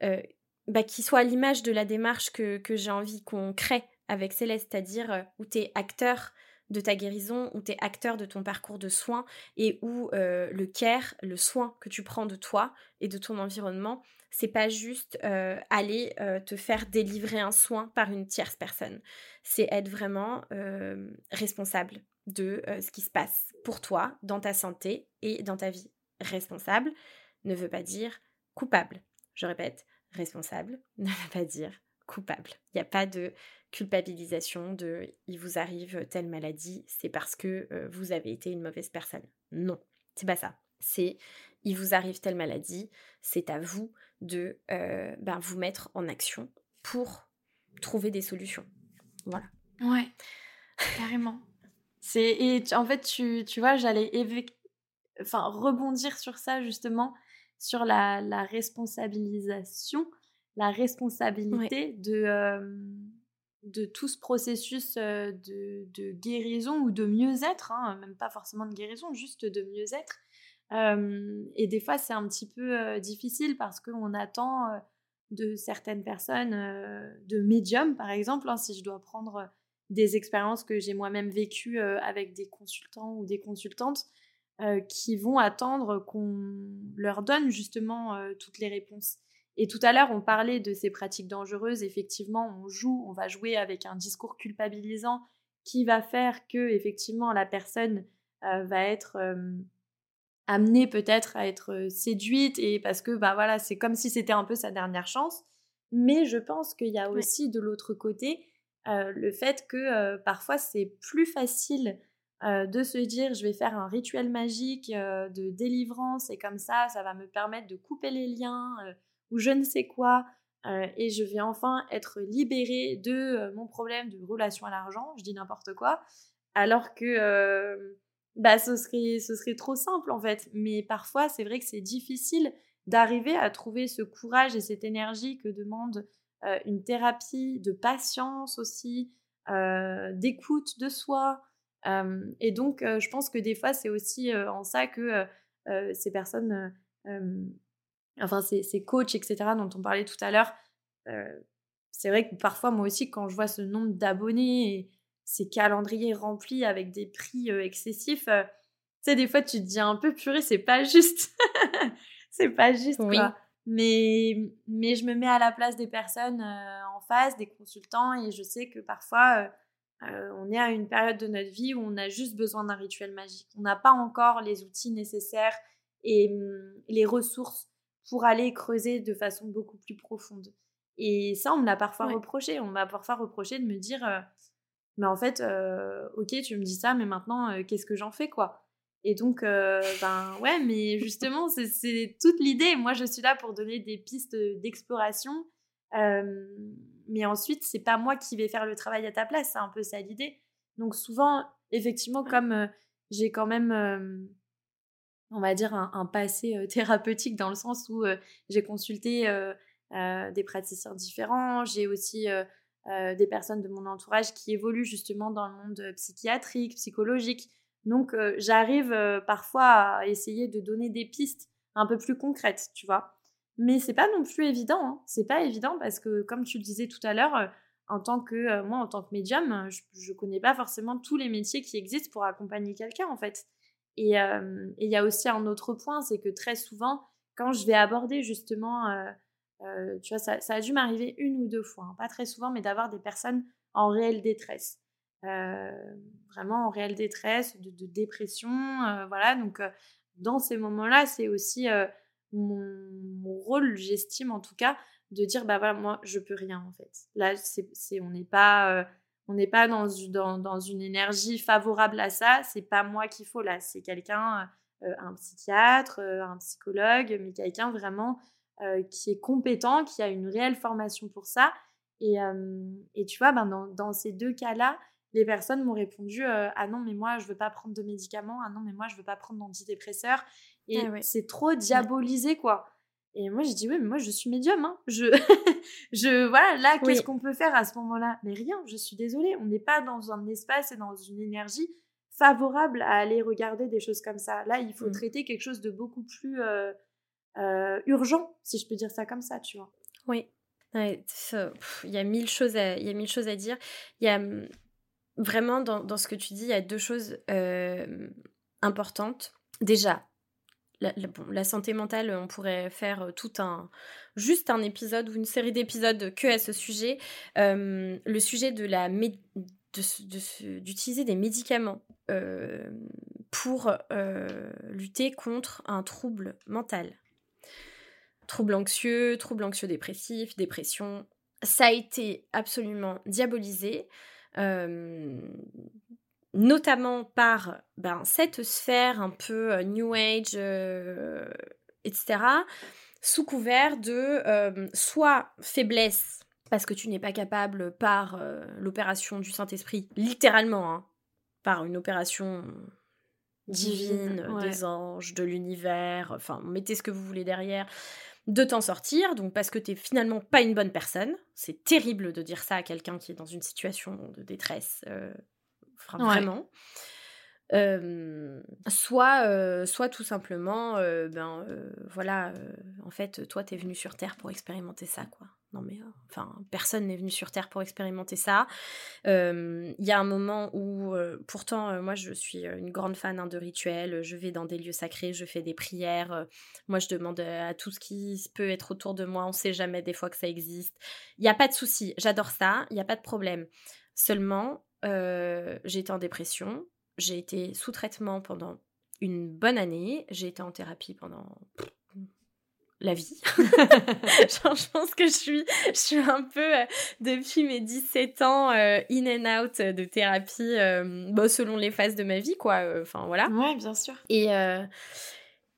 euh, bah, qui soit à l'image de la démarche que, que j'ai envie qu'on crée avec Céleste, c'est-à-dire où t'es acteur de ta guérison, où t'es acteur de ton parcours de soins et où euh, le care, le soin que tu prends de toi et de ton environnement, c'est pas juste euh, aller euh, te faire délivrer un soin par une tierce personne. C'est être vraiment euh, responsable de euh, ce qui se passe pour toi, dans ta santé et dans ta vie. Responsable ne veut pas dire coupable. Je répète, responsable ne veut pas dire coupable. Il n'y a pas de culpabilisation de « il vous arrive telle maladie, c'est parce que euh, vous avez été une mauvaise personne ». Non, c'est pas ça. C'est « il vous arrive telle maladie, c'est à vous de euh, ben, vous mettre en action pour trouver des solutions ». Voilà. Ouais, carrément. c'est, et tu, en fait, tu, tu vois, j'allais éve... enfin, rebondir sur ça justement, sur la, la responsabilisation, la responsabilité ouais. de... Euh... de tout ce processus de, de guérison ou de mieux-être, hein, même pas forcément de guérison, juste de mieux-être. Euh, et des fois, c'est un petit peu euh, difficile parce qu'on attend euh, de certaines personnes, euh, de médiums par exemple, hein, si je dois prendre des expériences que j'ai moi-même vécues euh, avec des consultants ou des consultantes, euh, qui vont attendre qu'on leur donne justement euh, toutes les réponses. Et tout à l'heure, on parlait de ces pratiques dangereuses. Effectivement, on joue, on va jouer avec un discours culpabilisant qui va faire que, effectivement, la personne euh, va être euh, amenée peut-être à être séduite et parce que, bah voilà, c'est comme si c'était un peu sa dernière chance. Mais je pense qu'il y a aussi de l'autre côté euh, le fait que euh, parfois c'est plus facile euh, de se dire je vais faire un rituel magique euh, de délivrance et comme ça, ça va me permettre de couper les liens. Euh, ou je ne sais quoi, euh, et je vais enfin être libérée de euh, mon problème de relation à l'argent, je dis n'importe quoi, alors que euh, bah, ce serait, ce serait trop simple en fait. Mais parfois, c'est vrai que c'est difficile d'arriver à trouver ce courage et cette énergie que demande euh, une thérapie de patience aussi, euh, d'écoute de soi. Euh, et donc, euh, je pense que des fois, c'est aussi euh, en ça que euh, euh, ces personnes... Euh, euh, Enfin, ces, ces coachs, et cetera, dont on parlait tout à l'heure, euh, c'est vrai que parfois, moi aussi, quand je vois ce nombre d'abonnés et ces calendriers remplis avec des prix euh, excessifs, euh, tu sais, des fois, tu te dis un peu, purée, c'est pas juste. c'est pas juste, oui. quoi. Mais, mais je me mets à la place des personnes euh, en face, des consultants, et je sais que parfois, euh, euh, on est à une période de notre vie où on a juste besoin d'un rituel magique. On n'a pas encore les outils nécessaires et euh, les ressources pour aller creuser de façon beaucoup plus profonde. Et ça, on me l'a parfois ouais. reproché. On m'a parfois reproché de me dire euh, « Mais en fait, euh, ok, tu me dis ça, mais maintenant, euh, qu'est-ce que j'en fais, quoi ?» Et donc, euh, ben ouais, mais justement, c'est, c'est toute l'idée. Moi, je suis là pour donner des pistes d'exploration. Euh, mais ensuite, c'est pas moi qui vais faire le travail à ta place. C'est un peu ça, l'idée. Donc souvent, effectivement, comme euh, j'ai quand même... Euh, on va dire, un, un passé euh, thérapeutique dans le sens où euh, j'ai consulté euh, euh, des praticiens différents, j'ai aussi euh, euh, des personnes de mon entourage qui évoluent justement dans le monde psychiatrique, psychologique. Donc, euh, j'arrive euh, parfois à essayer de donner des pistes un peu plus concrètes, tu vois. Mais c'est pas non plus évident, hein. C'est pas évident parce que, comme tu le disais tout à l'heure, euh, en tant que, euh, moi, en tant que médium, je, je connais pas forcément tous les métiers qui existent pour accompagner quelqu'un, en fait. Et euh, et y a aussi un autre point, c'est que très souvent, quand je vais aborder justement, euh, euh, tu vois, ça, ça a dû m'arriver une ou deux fois, hein, pas très souvent, mais d'avoir des personnes en réelle détresse. Euh, vraiment en réelle détresse, de, de dépression, euh, voilà, donc euh, dans ces moments-là, c'est aussi euh, mon, mon rôle, j'estime en tout cas, de dire, bah voilà, moi, je peux rien en fait. Là, c'est, c'est, on n'est pas, euh, on n'est pas dans, dans, dans une énergie favorable à ça, c'est pas moi qu'il faut là, c'est quelqu'un, euh, un psychiatre, euh, un psychologue, mais quelqu'un vraiment euh, qui est compétent, qui a une réelle formation pour ça, et, euh, et tu vois, ben, dans, dans ces deux cas-là, les personnes m'ont répondu euh, « Ah non, mais moi, je ne veux pas prendre de médicaments. Ah non, mais moi, je ne veux pas prendre d'antidépresseurs. » Et ah ouais. C'est trop diabolisé, quoi. Et moi, j'ai dit « Oui, mais moi, je suis médium. Hein. Je... je... Voilà, là, oui. Qu'est-ce qu'on peut faire à ce moment-là » Mais rien, je suis désolée. On n'est pas dans un espace et dans une énergie favorable à aller regarder des choses comme ça. Là, il faut mmh. traiter quelque chose de beaucoup plus euh, euh, urgent, si je peux dire ça comme ça, tu vois. Oui. Ouais, il y a mille choses à... il y a mille choses à dire. Il y a... Vraiment, dans, dans ce que tu dis, il y a deux choses euh, importantes. Déjà, la, la, bon, la santé mentale, on pourrait faire tout un, juste un épisode ou une série d'épisodes que à ce sujet. Euh, le sujet de la mé- de, de, de, d'utiliser des médicaments euh, pour euh, lutter contre un trouble mental. Trouble anxieux, trouble anxio-dépressif, dépression. Ça a été absolument diabolisé. Euh, notamment par ben, cette sphère un peu euh, New Age, euh, et cetera, sous couvert de euh, soit faiblesse, parce que tu n'es pas capable par euh, l'opération du Saint-Esprit, littéralement, hein, par une opération divine, divine ouais. des anges, de l'univers, enfin, mettez ce que vous voulez derrière, de t'en sortir, donc parce que t'es finalement pas une bonne personne. C'est terrible de dire ça à quelqu'un qui est dans une situation de détresse, euh, enfin, ouais. vraiment. Euh, soit, euh, soit tout simplement, euh, ben euh, voilà, euh, en fait, toi t'es venu sur Terre pour expérimenter ça, quoi. Non mais, euh, enfin, personne n'est venu sur Terre pour expérimenter ça. Il euh, y a un moment où, euh, pourtant, euh, moi, je suis une grande fan hein, de rituels. Je vais dans des lieux sacrés, je fais des prières. Euh, moi, je demande à tout ce qui peut être autour de moi. On ne sait jamais des fois que ça existe. Il n'y a pas de souci. J'adore ça. Il n'y a pas de problème. Seulement, euh, j'étais en dépression. J'ai été sous traitement pendant une bonne année. J'ai été en thérapie pendant... la vie. Genre, je pense que je suis, je suis un peu, euh, depuis mes dix-sept ans, euh, in and out de thérapie, euh, bon, selon les phases de ma vie, quoi. Enfin, euh, voilà. Ouais, bien sûr. Et, euh,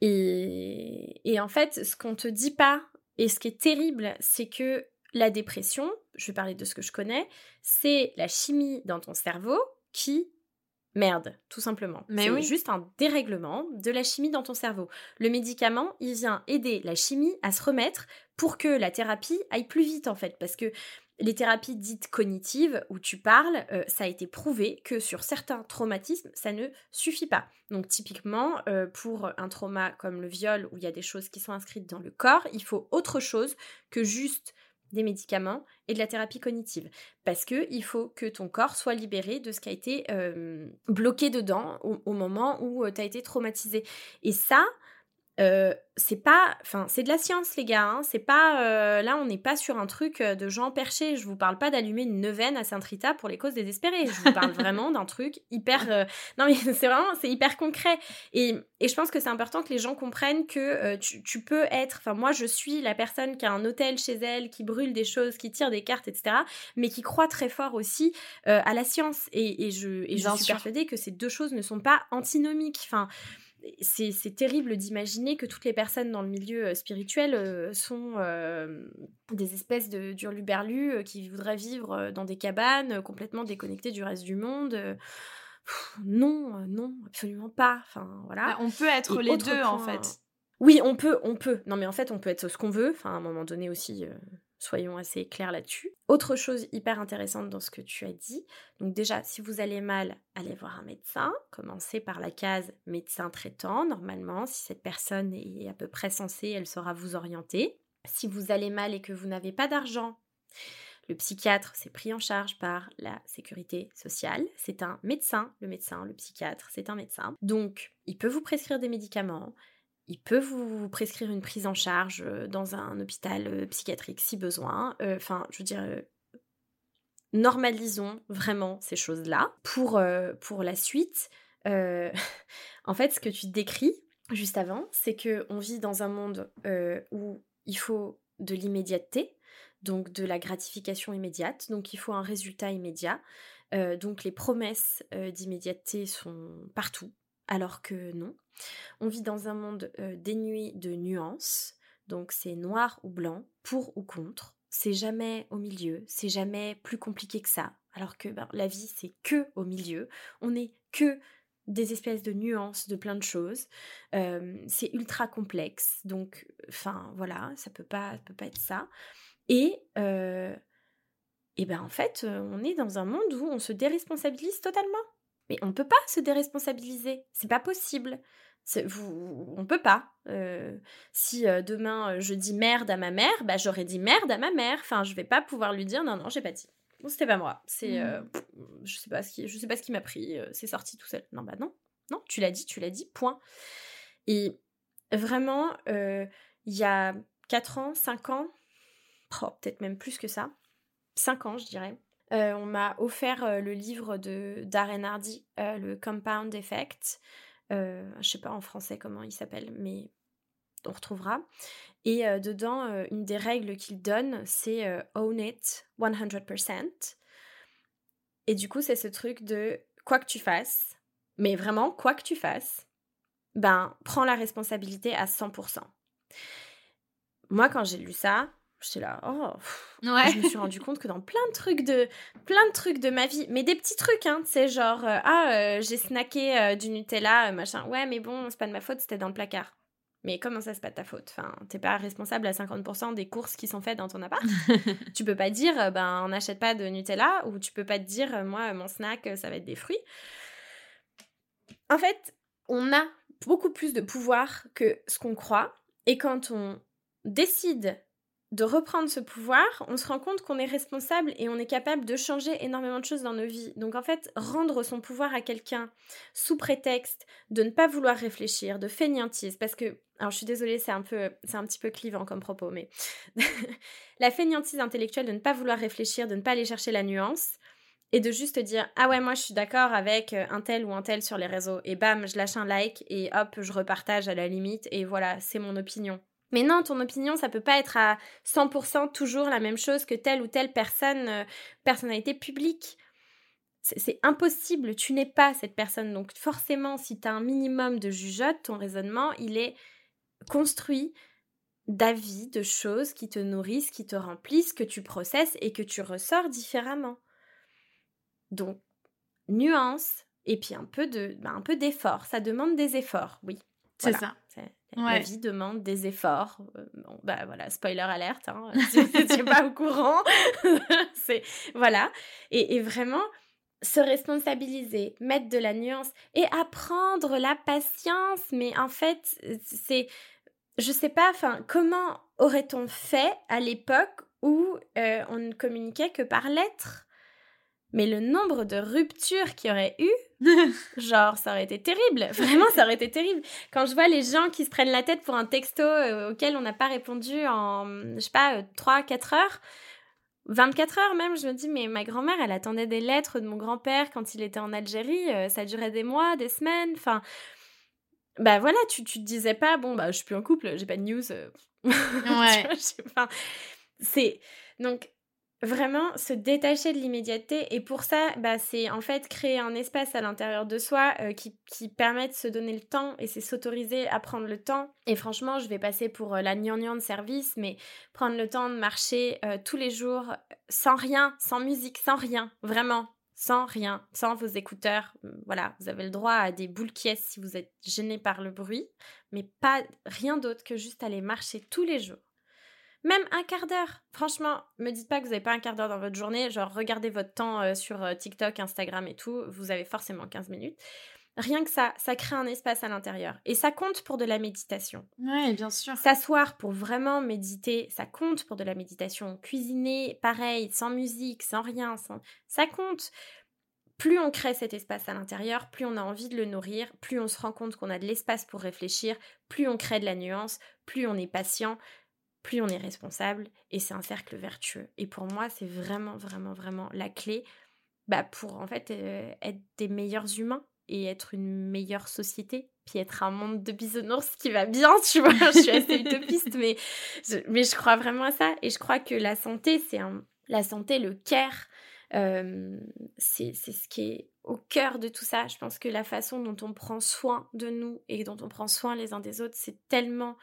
et, et en fait, ce qu'on te dit pas, et ce qui est terrible, c'est que la dépression, je vais parler de ce que je connais, c'est la chimie dans ton cerveau qui... merde, tout simplement. Mais c'est oui. juste un dérèglement de la chimie dans ton cerveau. Le médicament, il vient aider la chimie à se remettre pour que la thérapie aille plus vite, en fait. Parce que les thérapies dites cognitives, où tu parles, euh, ça a été prouvé que sur certains traumatismes, ça ne suffit pas. Donc typiquement, euh, pour un trauma comme le viol, où il y a des choses qui sont inscrites dans le corps, il faut autre chose que juste... des médicaments et de la thérapie cognitive. Parce qu'il faut que ton corps soit libéré de ce qui a été euh, bloqué dedans au, au moment où euh, tu as été traumatisé. Et ça, euh, c'est pas... Enfin, c'est de la science, les gars. Hein, c'est pas... Euh, là, on n'est pas sur un truc de gens perchés. Je vous parle pas d'allumer une neuvaine à Saint-Rita pour les causes désespérées. Je vous parle vraiment d'un truc hyper... Euh, non, mais c'est vraiment... C'est hyper concret. Et, et je pense que c'est important que les gens comprennent que euh, tu, tu peux être... Enfin, moi, je suis la personne qui a un hôtel chez elle, qui brûle des choses, qui tire des cartes, et cetera, mais qui croit très fort aussi euh, à la science. Et, et je, et je suis sûr. Persuadée que ces deux choses ne sont pas antinomiques. Enfin... C'est, c'est terrible d'imaginer que toutes les personnes dans le milieu spirituel sont euh, des espèces de d'hurluberlus qui voudraient vivre dans des cabanes complètement déconnectées du reste du monde. Pff, non, non, absolument pas. Enfin, voilà. On peut être Et les deux, point, en fait. Oui, on peut, on peut. Non, mais en fait, on peut être ce qu'on veut. Enfin, à un moment donné aussi... Euh... Soyons assez clairs là-dessus. Autre chose hyper intéressante dans ce que tu as dit, donc déjà, si vous allez mal, allez voir un médecin. Commencez par la case médecin traitant. Normalement, si cette personne est à peu près sensée, elle saura vous orienter. Si vous allez mal et que vous n'avez pas d'argent, le psychiatre, c'est pris en charge par la sécurité sociale. C'est un médecin, le médecin, le psychiatre, c'est un médecin. Donc, il peut vous prescrire des médicaments, il peut vous prescrire une prise en charge dans un hôpital psychiatrique si besoin. Enfin, euh, je veux dire, euh, normalisons vraiment ces choses-là. Pour, euh, pour la suite, euh, en fait, ce que tu décris juste avant, c'est qu'on vit dans un monde euh, où il faut de l'immédiateté, donc de la gratification immédiate, donc il faut un résultat immédiat. Euh, donc les promesses euh, d'immédiateté sont partout, alors que non. On vit dans un monde euh, dénué de nuances, donc c'est noir ou blanc, pour ou contre, c'est jamais au milieu, c'est jamais plus compliqué que ça, alors que ben, la vie c'est que au milieu, on n'est que des espèces de nuances, de plein de choses, euh, c'est ultra complexe, donc enfin voilà, ça peut pas, ça peut pas être ça, et... Euh, et ben en fait, on est dans un monde où on se déresponsabilise totalement. Mais on ne peut pas se déresponsabiliser, c'est pas possible, c'est, vous, on ne peut pas. Euh, si euh, demain je dis merde à ma mère, bah j'aurais dit merde à ma mère, enfin je ne vais pas pouvoir lui dire non, non, j'ai pas dit. Bon, c'était pas moi, c'est, euh, je ne sais pas ce qui, je sais pas ce qui m'a pris, euh, c'est sorti tout seul. Non, bah non, non, tu l'as dit, tu l'as dit, point. Et vraiment, euh, il y a quatre ans, cinq ans, oh, peut-être même plus que ça, cinq ans je dirais, Euh, on m'a offert euh, le livre de Darren Hardy, euh, le Compound Effect. Euh, je ne sais pas en français comment il s'appelle, mais on retrouvera. Et euh, dedans, euh, une des règles qu'il donne, c'est euh, « Own it cent pour cent ». Et du coup, c'est ce truc de « quoi que tu fasses », mais vraiment, quoi que tu fasses, ben, prends la responsabilité à cent pour cent. Moi, quand j'ai lu ça... J'étais là, oh, pff, ouais. Je me suis rendu compte que dans plein de trucs de, plein de trucs de ma vie, mais des petits trucs, hein, tu sais, genre, euh, ah, euh, j'ai snacké euh, du Nutella, euh, machin, ouais, mais bon, c'est pas de ma faute, c'était dans le placard. Mais comment ça, c'est pas de ta faute ? Enfin, t'es pas responsable à cinquante pour cent des courses qui sont faites dans ton appart. Tu peux pas dire, euh, ben, on n'achète pas de Nutella, ou tu peux pas te dire, euh, moi, mon snack, euh, ça va être des fruits. En fait, on a beaucoup plus de pouvoir que ce qu'on croit, et quand on décide de reprendre ce pouvoir, on se rend compte qu'on est responsable et on est capable de changer énormément de choses dans nos vies. Donc en fait, rendre son pouvoir à quelqu'un sous prétexte de ne pas vouloir réfléchir, de fainéantise, parce que, alors je suis désolée, c'est un peu, c'est un petit peu clivant comme propos, mais la fainéantise intellectuelle de ne pas vouloir réfléchir, de ne pas aller chercher la nuance et de juste dire « Ah ouais, moi je suis d'accord avec un tel ou un tel sur les réseaux » et bam, je lâche un like et hop, je repartage à la limite et voilà, c'est mon opinion. Mais non, ton opinion, ça peut pas être à cent pour cent toujours la même chose que telle ou telle personne, euh, personnalité publique. C'est, c'est impossible, tu n'es pas cette personne. Donc forcément, si tu as un minimum de jugeote, ton raisonnement, il est construit d'avis, de choses qui te nourrissent, qui te remplissent, que tu processes et que tu ressors différemment. Donc, nuance et puis un peu, de, bah, un peu d'effort. Ça demande des efforts, oui. C'est voilà. Ça. C'est... Ouais. La vie demande des efforts. Euh, bon, bah voilà, spoiler alerte, hein, si tu n'es pas au courant. C'est, voilà. Et, et vraiment, se responsabiliser, mettre de la nuance et apprendre la patience. Mais en fait, c'est... Je sais pas, enfin, comment aurait-on fait à l'époque où euh, on ne communiquait que par lettres ? Mais le nombre de ruptures qu'il y aurait eu, genre, ça aurait été terrible. Vraiment, ça aurait été terrible. Quand je vois les gens qui se prennent la tête pour un texto euh, auquel on n'a pas répondu en, je sais pas, euh, trois à quatre heures, vingt-quatre heures même, je me dis, mais ma grand-mère, elle attendait des lettres de mon grand-père quand il était en Algérie. Euh, ça durait des mois, des semaines. Enfin, bah voilà, tu, tu te disais pas, bon, bah je suis plus en couple, j'ai pas de news. Euh... Ouais. Tu vois, je sais pas. C'est... Donc... Vraiment se détacher de l'immédiateté et pour ça, bah, c'est en fait créer un espace à l'intérieur de soi euh, qui, qui permet de se donner le temps et c'est s'autoriser à prendre le temps. Et franchement, je vais passer pour euh, la gnangnan de service, mais prendre le temps de marcher euh, tous les jours sans rien, sans musique, sans rien, vraiment, sans rien, sans vos écouteurs. Voilà, vous avez le droit à des boules qui est si vous êtes gêné par le bruit, mais pas rien d'autre que juste aller marcher tous les jours. Même un quart d'heure. Franchement, me dites pas que vous n'avez pas un quart d'heure dans votre journée. Genre, regardez votre temps sur TikTok, Instagram et tout. Vous avez forcément quinze minutes. Rien que ça, ça crée un espace à l'intérieur. Et ça compte pour de la méditation. Oui, bien sûr. S'asseoir pour vraiment méditer, ça compte pour de la méditation. Cuisiner, pareil, sans musique, sans rien, sans... ça compte. Plus on crée cet espace à l'intérieur, plus on a envie de le nourrir, plus on se rend compte qu'on a de l'espace pour réfléchir, plus on crée de la nuance, plus on est patient, plus on est responsable. Et c'est un cercle vertueux. Et pour moi, c'est vraiment, vraiment, vraiment la clé bah, pour en fait euh, être des meilleurs humains. Et être une meilleure société, puis être un monde de bisounours qui va bien, tu vois. Je suis assez utopiste, mais je, mais je crois vraiment à ça. Et je crois que la santé, c'est un, la santé, le care, euh, c'est, c'est ce qui est au cœur de tout ça. Je pense que la façon dont on prend soin de nous et dont on prend soin les uns des autres, c'est tellement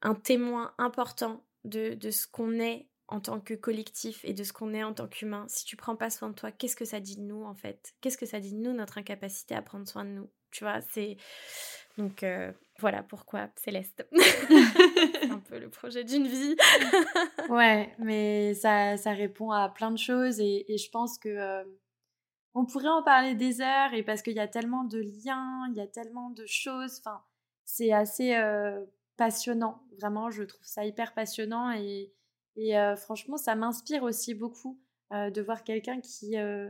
un témoin important de, de ce qu'on est en tant que collectif et de ce qu'on est en tant qu'humain. Si tu prends pas soin de toi, qu'est-ce que ça dit de nous en fait ? Qu'est-ce que ça dit de nous, notre incapacité à prendre soin de nous ? Tu vois, c'est... Donc euh, voilà pourquoi Céleste. C'est un peu le projet d'une vie. Ouais, mais ça, ça répond à plein de choses et, et je pense que euh, on pourrait en parler des heures et parce qu'il y a tellement de liens, il y a tellement de choses, enfin, c'est assez euh, passionnant. Vraiment, je trouve ça hyper passionnant et Et euh, franchement, ça m'inspire aussi beaucoup euh, de voir quelqu'un qui, euh,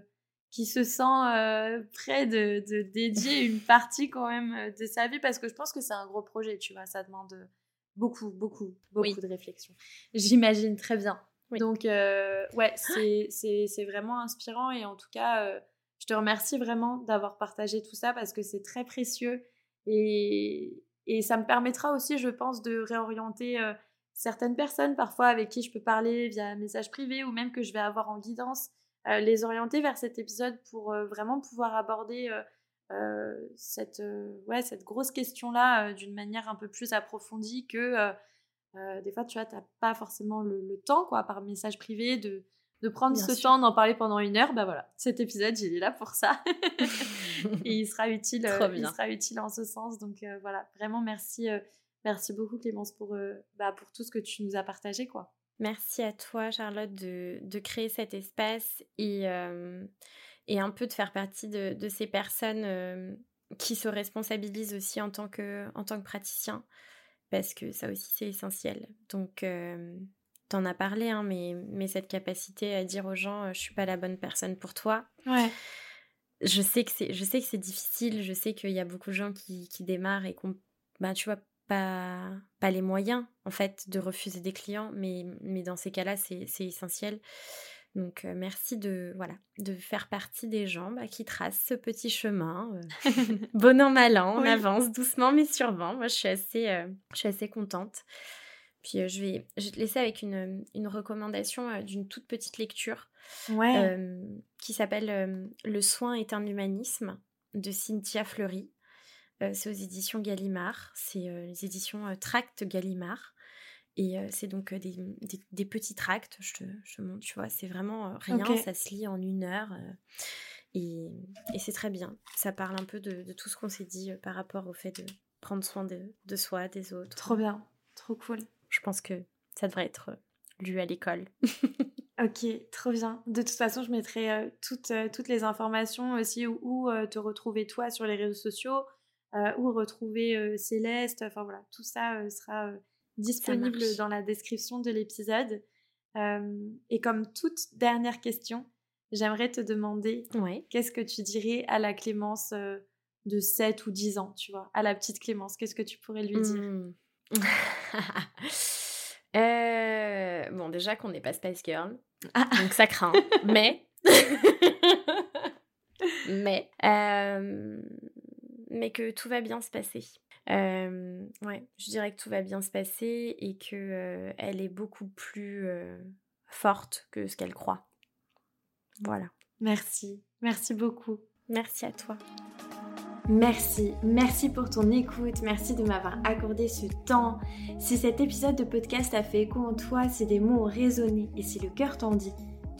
qui se sent euh, prêt de, de dédier une partie quand même de sa vie, parce que je pense que c'est un gros projet, tu vois, ça demande beaucoup, beaucoup, beaucoup oui. de réflexion. J'imagine très bien. Oui. Donc, euh, ouais, c'est, c'est, c'est vraiment inspirant et en tout cas, euh, je te remercie vraiment d'avoir partagé tout ça parce que c'est très précieux et, et ça me permettra aussi, je pense, de réorienter... Euh, certaines personnes parfois avec qui je peux parler via message privé ou même que je vais avoir en guidance, euh, les orienter vers cet épisode pour euh, vraiment pouvoir aborder euh, euh, cette, euh, ouais, cette grosse question-là euh, d'une manière un peu plus approfondie que euh, euh, des fois tu vois, t'as pas forcément le, le temps quoi, par message privé de, de prendre Bien ce sûr. temps d'en parler pendant une heure. Bah voilà, cet épisode il est là pour ça et il sera utile, euh, il sera utile en ce sens, donc euh, voilà, vraiment merci euh, Merci beaucoup Clémence pour, euh, bah, pour tout ce que tu nous as partagé, quoi. Merci à toi Charlotte de, de créer cet espace et, euh, et un peu de faire partie de, de ces personnes euh, qui se responsabilisent aussi en tant que, en tant que praticien, parce que ça aussi c'est essentiel. Donc euh, t'en as parlé, hein, mais, mais cette capacité à dire aux gens euh, « je suis pas la bonne personne pour toi ». Ouais. Je sais que c'est, je sais que c'est difficile, je sais qu'il y a beaucoup de gens qui, qui démarrent et qu'on, bah, tu vois, Pas, pas les moyens en fait de refuser des clients, mais, mais dans ces cas-là c'est, c'est essentiel, donc euh, merci de, voilà, de faire partie des gens bah, qui tracent ce petit chemin euh, bon an mal an, on oui. avance doucement mais sûrement. Moi je suis assez, euh, je suis assez contente, puis euh, je, vais, je vais te laisser avec une, une recommandation euh, d'une toute petite lecture ouais. euh, qui s'appelle euh, « Le soin est un humanisme » de Cynthia Fleury. C'est aux éditions Gallimard, c'est euh, les éditions euh, Tract Gallimard. Et euh, c'est donc euh, des, des, des petits tracts, je te, je te montre, tu vois, c'est vraiment euh, rien, okay. Ça se lit en une heure. Euh, et, et c'est très bien, ça parle un peu de, de tout ce qu'on s'est dit euh, par rapport au fait de prendre soin de, de soi, des autres. Trop bien, trop cool. Je pense que ça devrait être euh, lu à l'école. Ok, trop bien. De toute façon, je mettrai euh, toutes, euh, toutes les informations aussi où, où euh, te retrouver toi sur les réseaux sociaux. Euh, ou retrouver euh, Céleste, enfin voilà, tout ça euh, sera euh, disponible dans la description de l'épisode. Euh, et comme toute dernière question, j'aimerais te demander ouais. qu'est-ce que tu dirais à la Clémence euh, de sept ou dix ans, tu vois, à la petite Clémence, qu'est-ce que tu pourrais lui dire mmh. euh, Bon, déjà qu'on n'est pas Spice Girl, ah. donc ça craint, mais... mais... Euh... mais que tout va bien se passer. Euh, ouais, je dirais que tout va bien se passer et que euh, elle est beaucoup plus euh, forte que ce qu'elle croit. Voilà. Merci, merci beaucoup. Merci à toi. Merci, merci pour ton écoute, merci de m'avoir accordé ce temps. Si cet épisode de podcast a fait écho en toi, si des mots ont résonné et si le cœur t'en dit,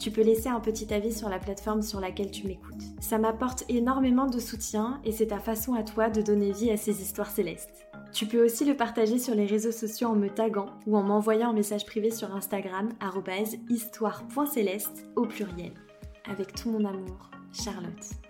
tu peux laisser un petit avis sur la plateforme sur laquelle tu m'écoutes. Ça m'apporte énormément de soutien et c'est ta façon à toi de donner vie à ces histoires célestes. Tu peux aussi le partager sur les réseaux sociaux en me taguant ou en m'envoyant un message privé sur Instagram arobase histoire point céleste au pluriel. Avec tout mon amour, Charlotte.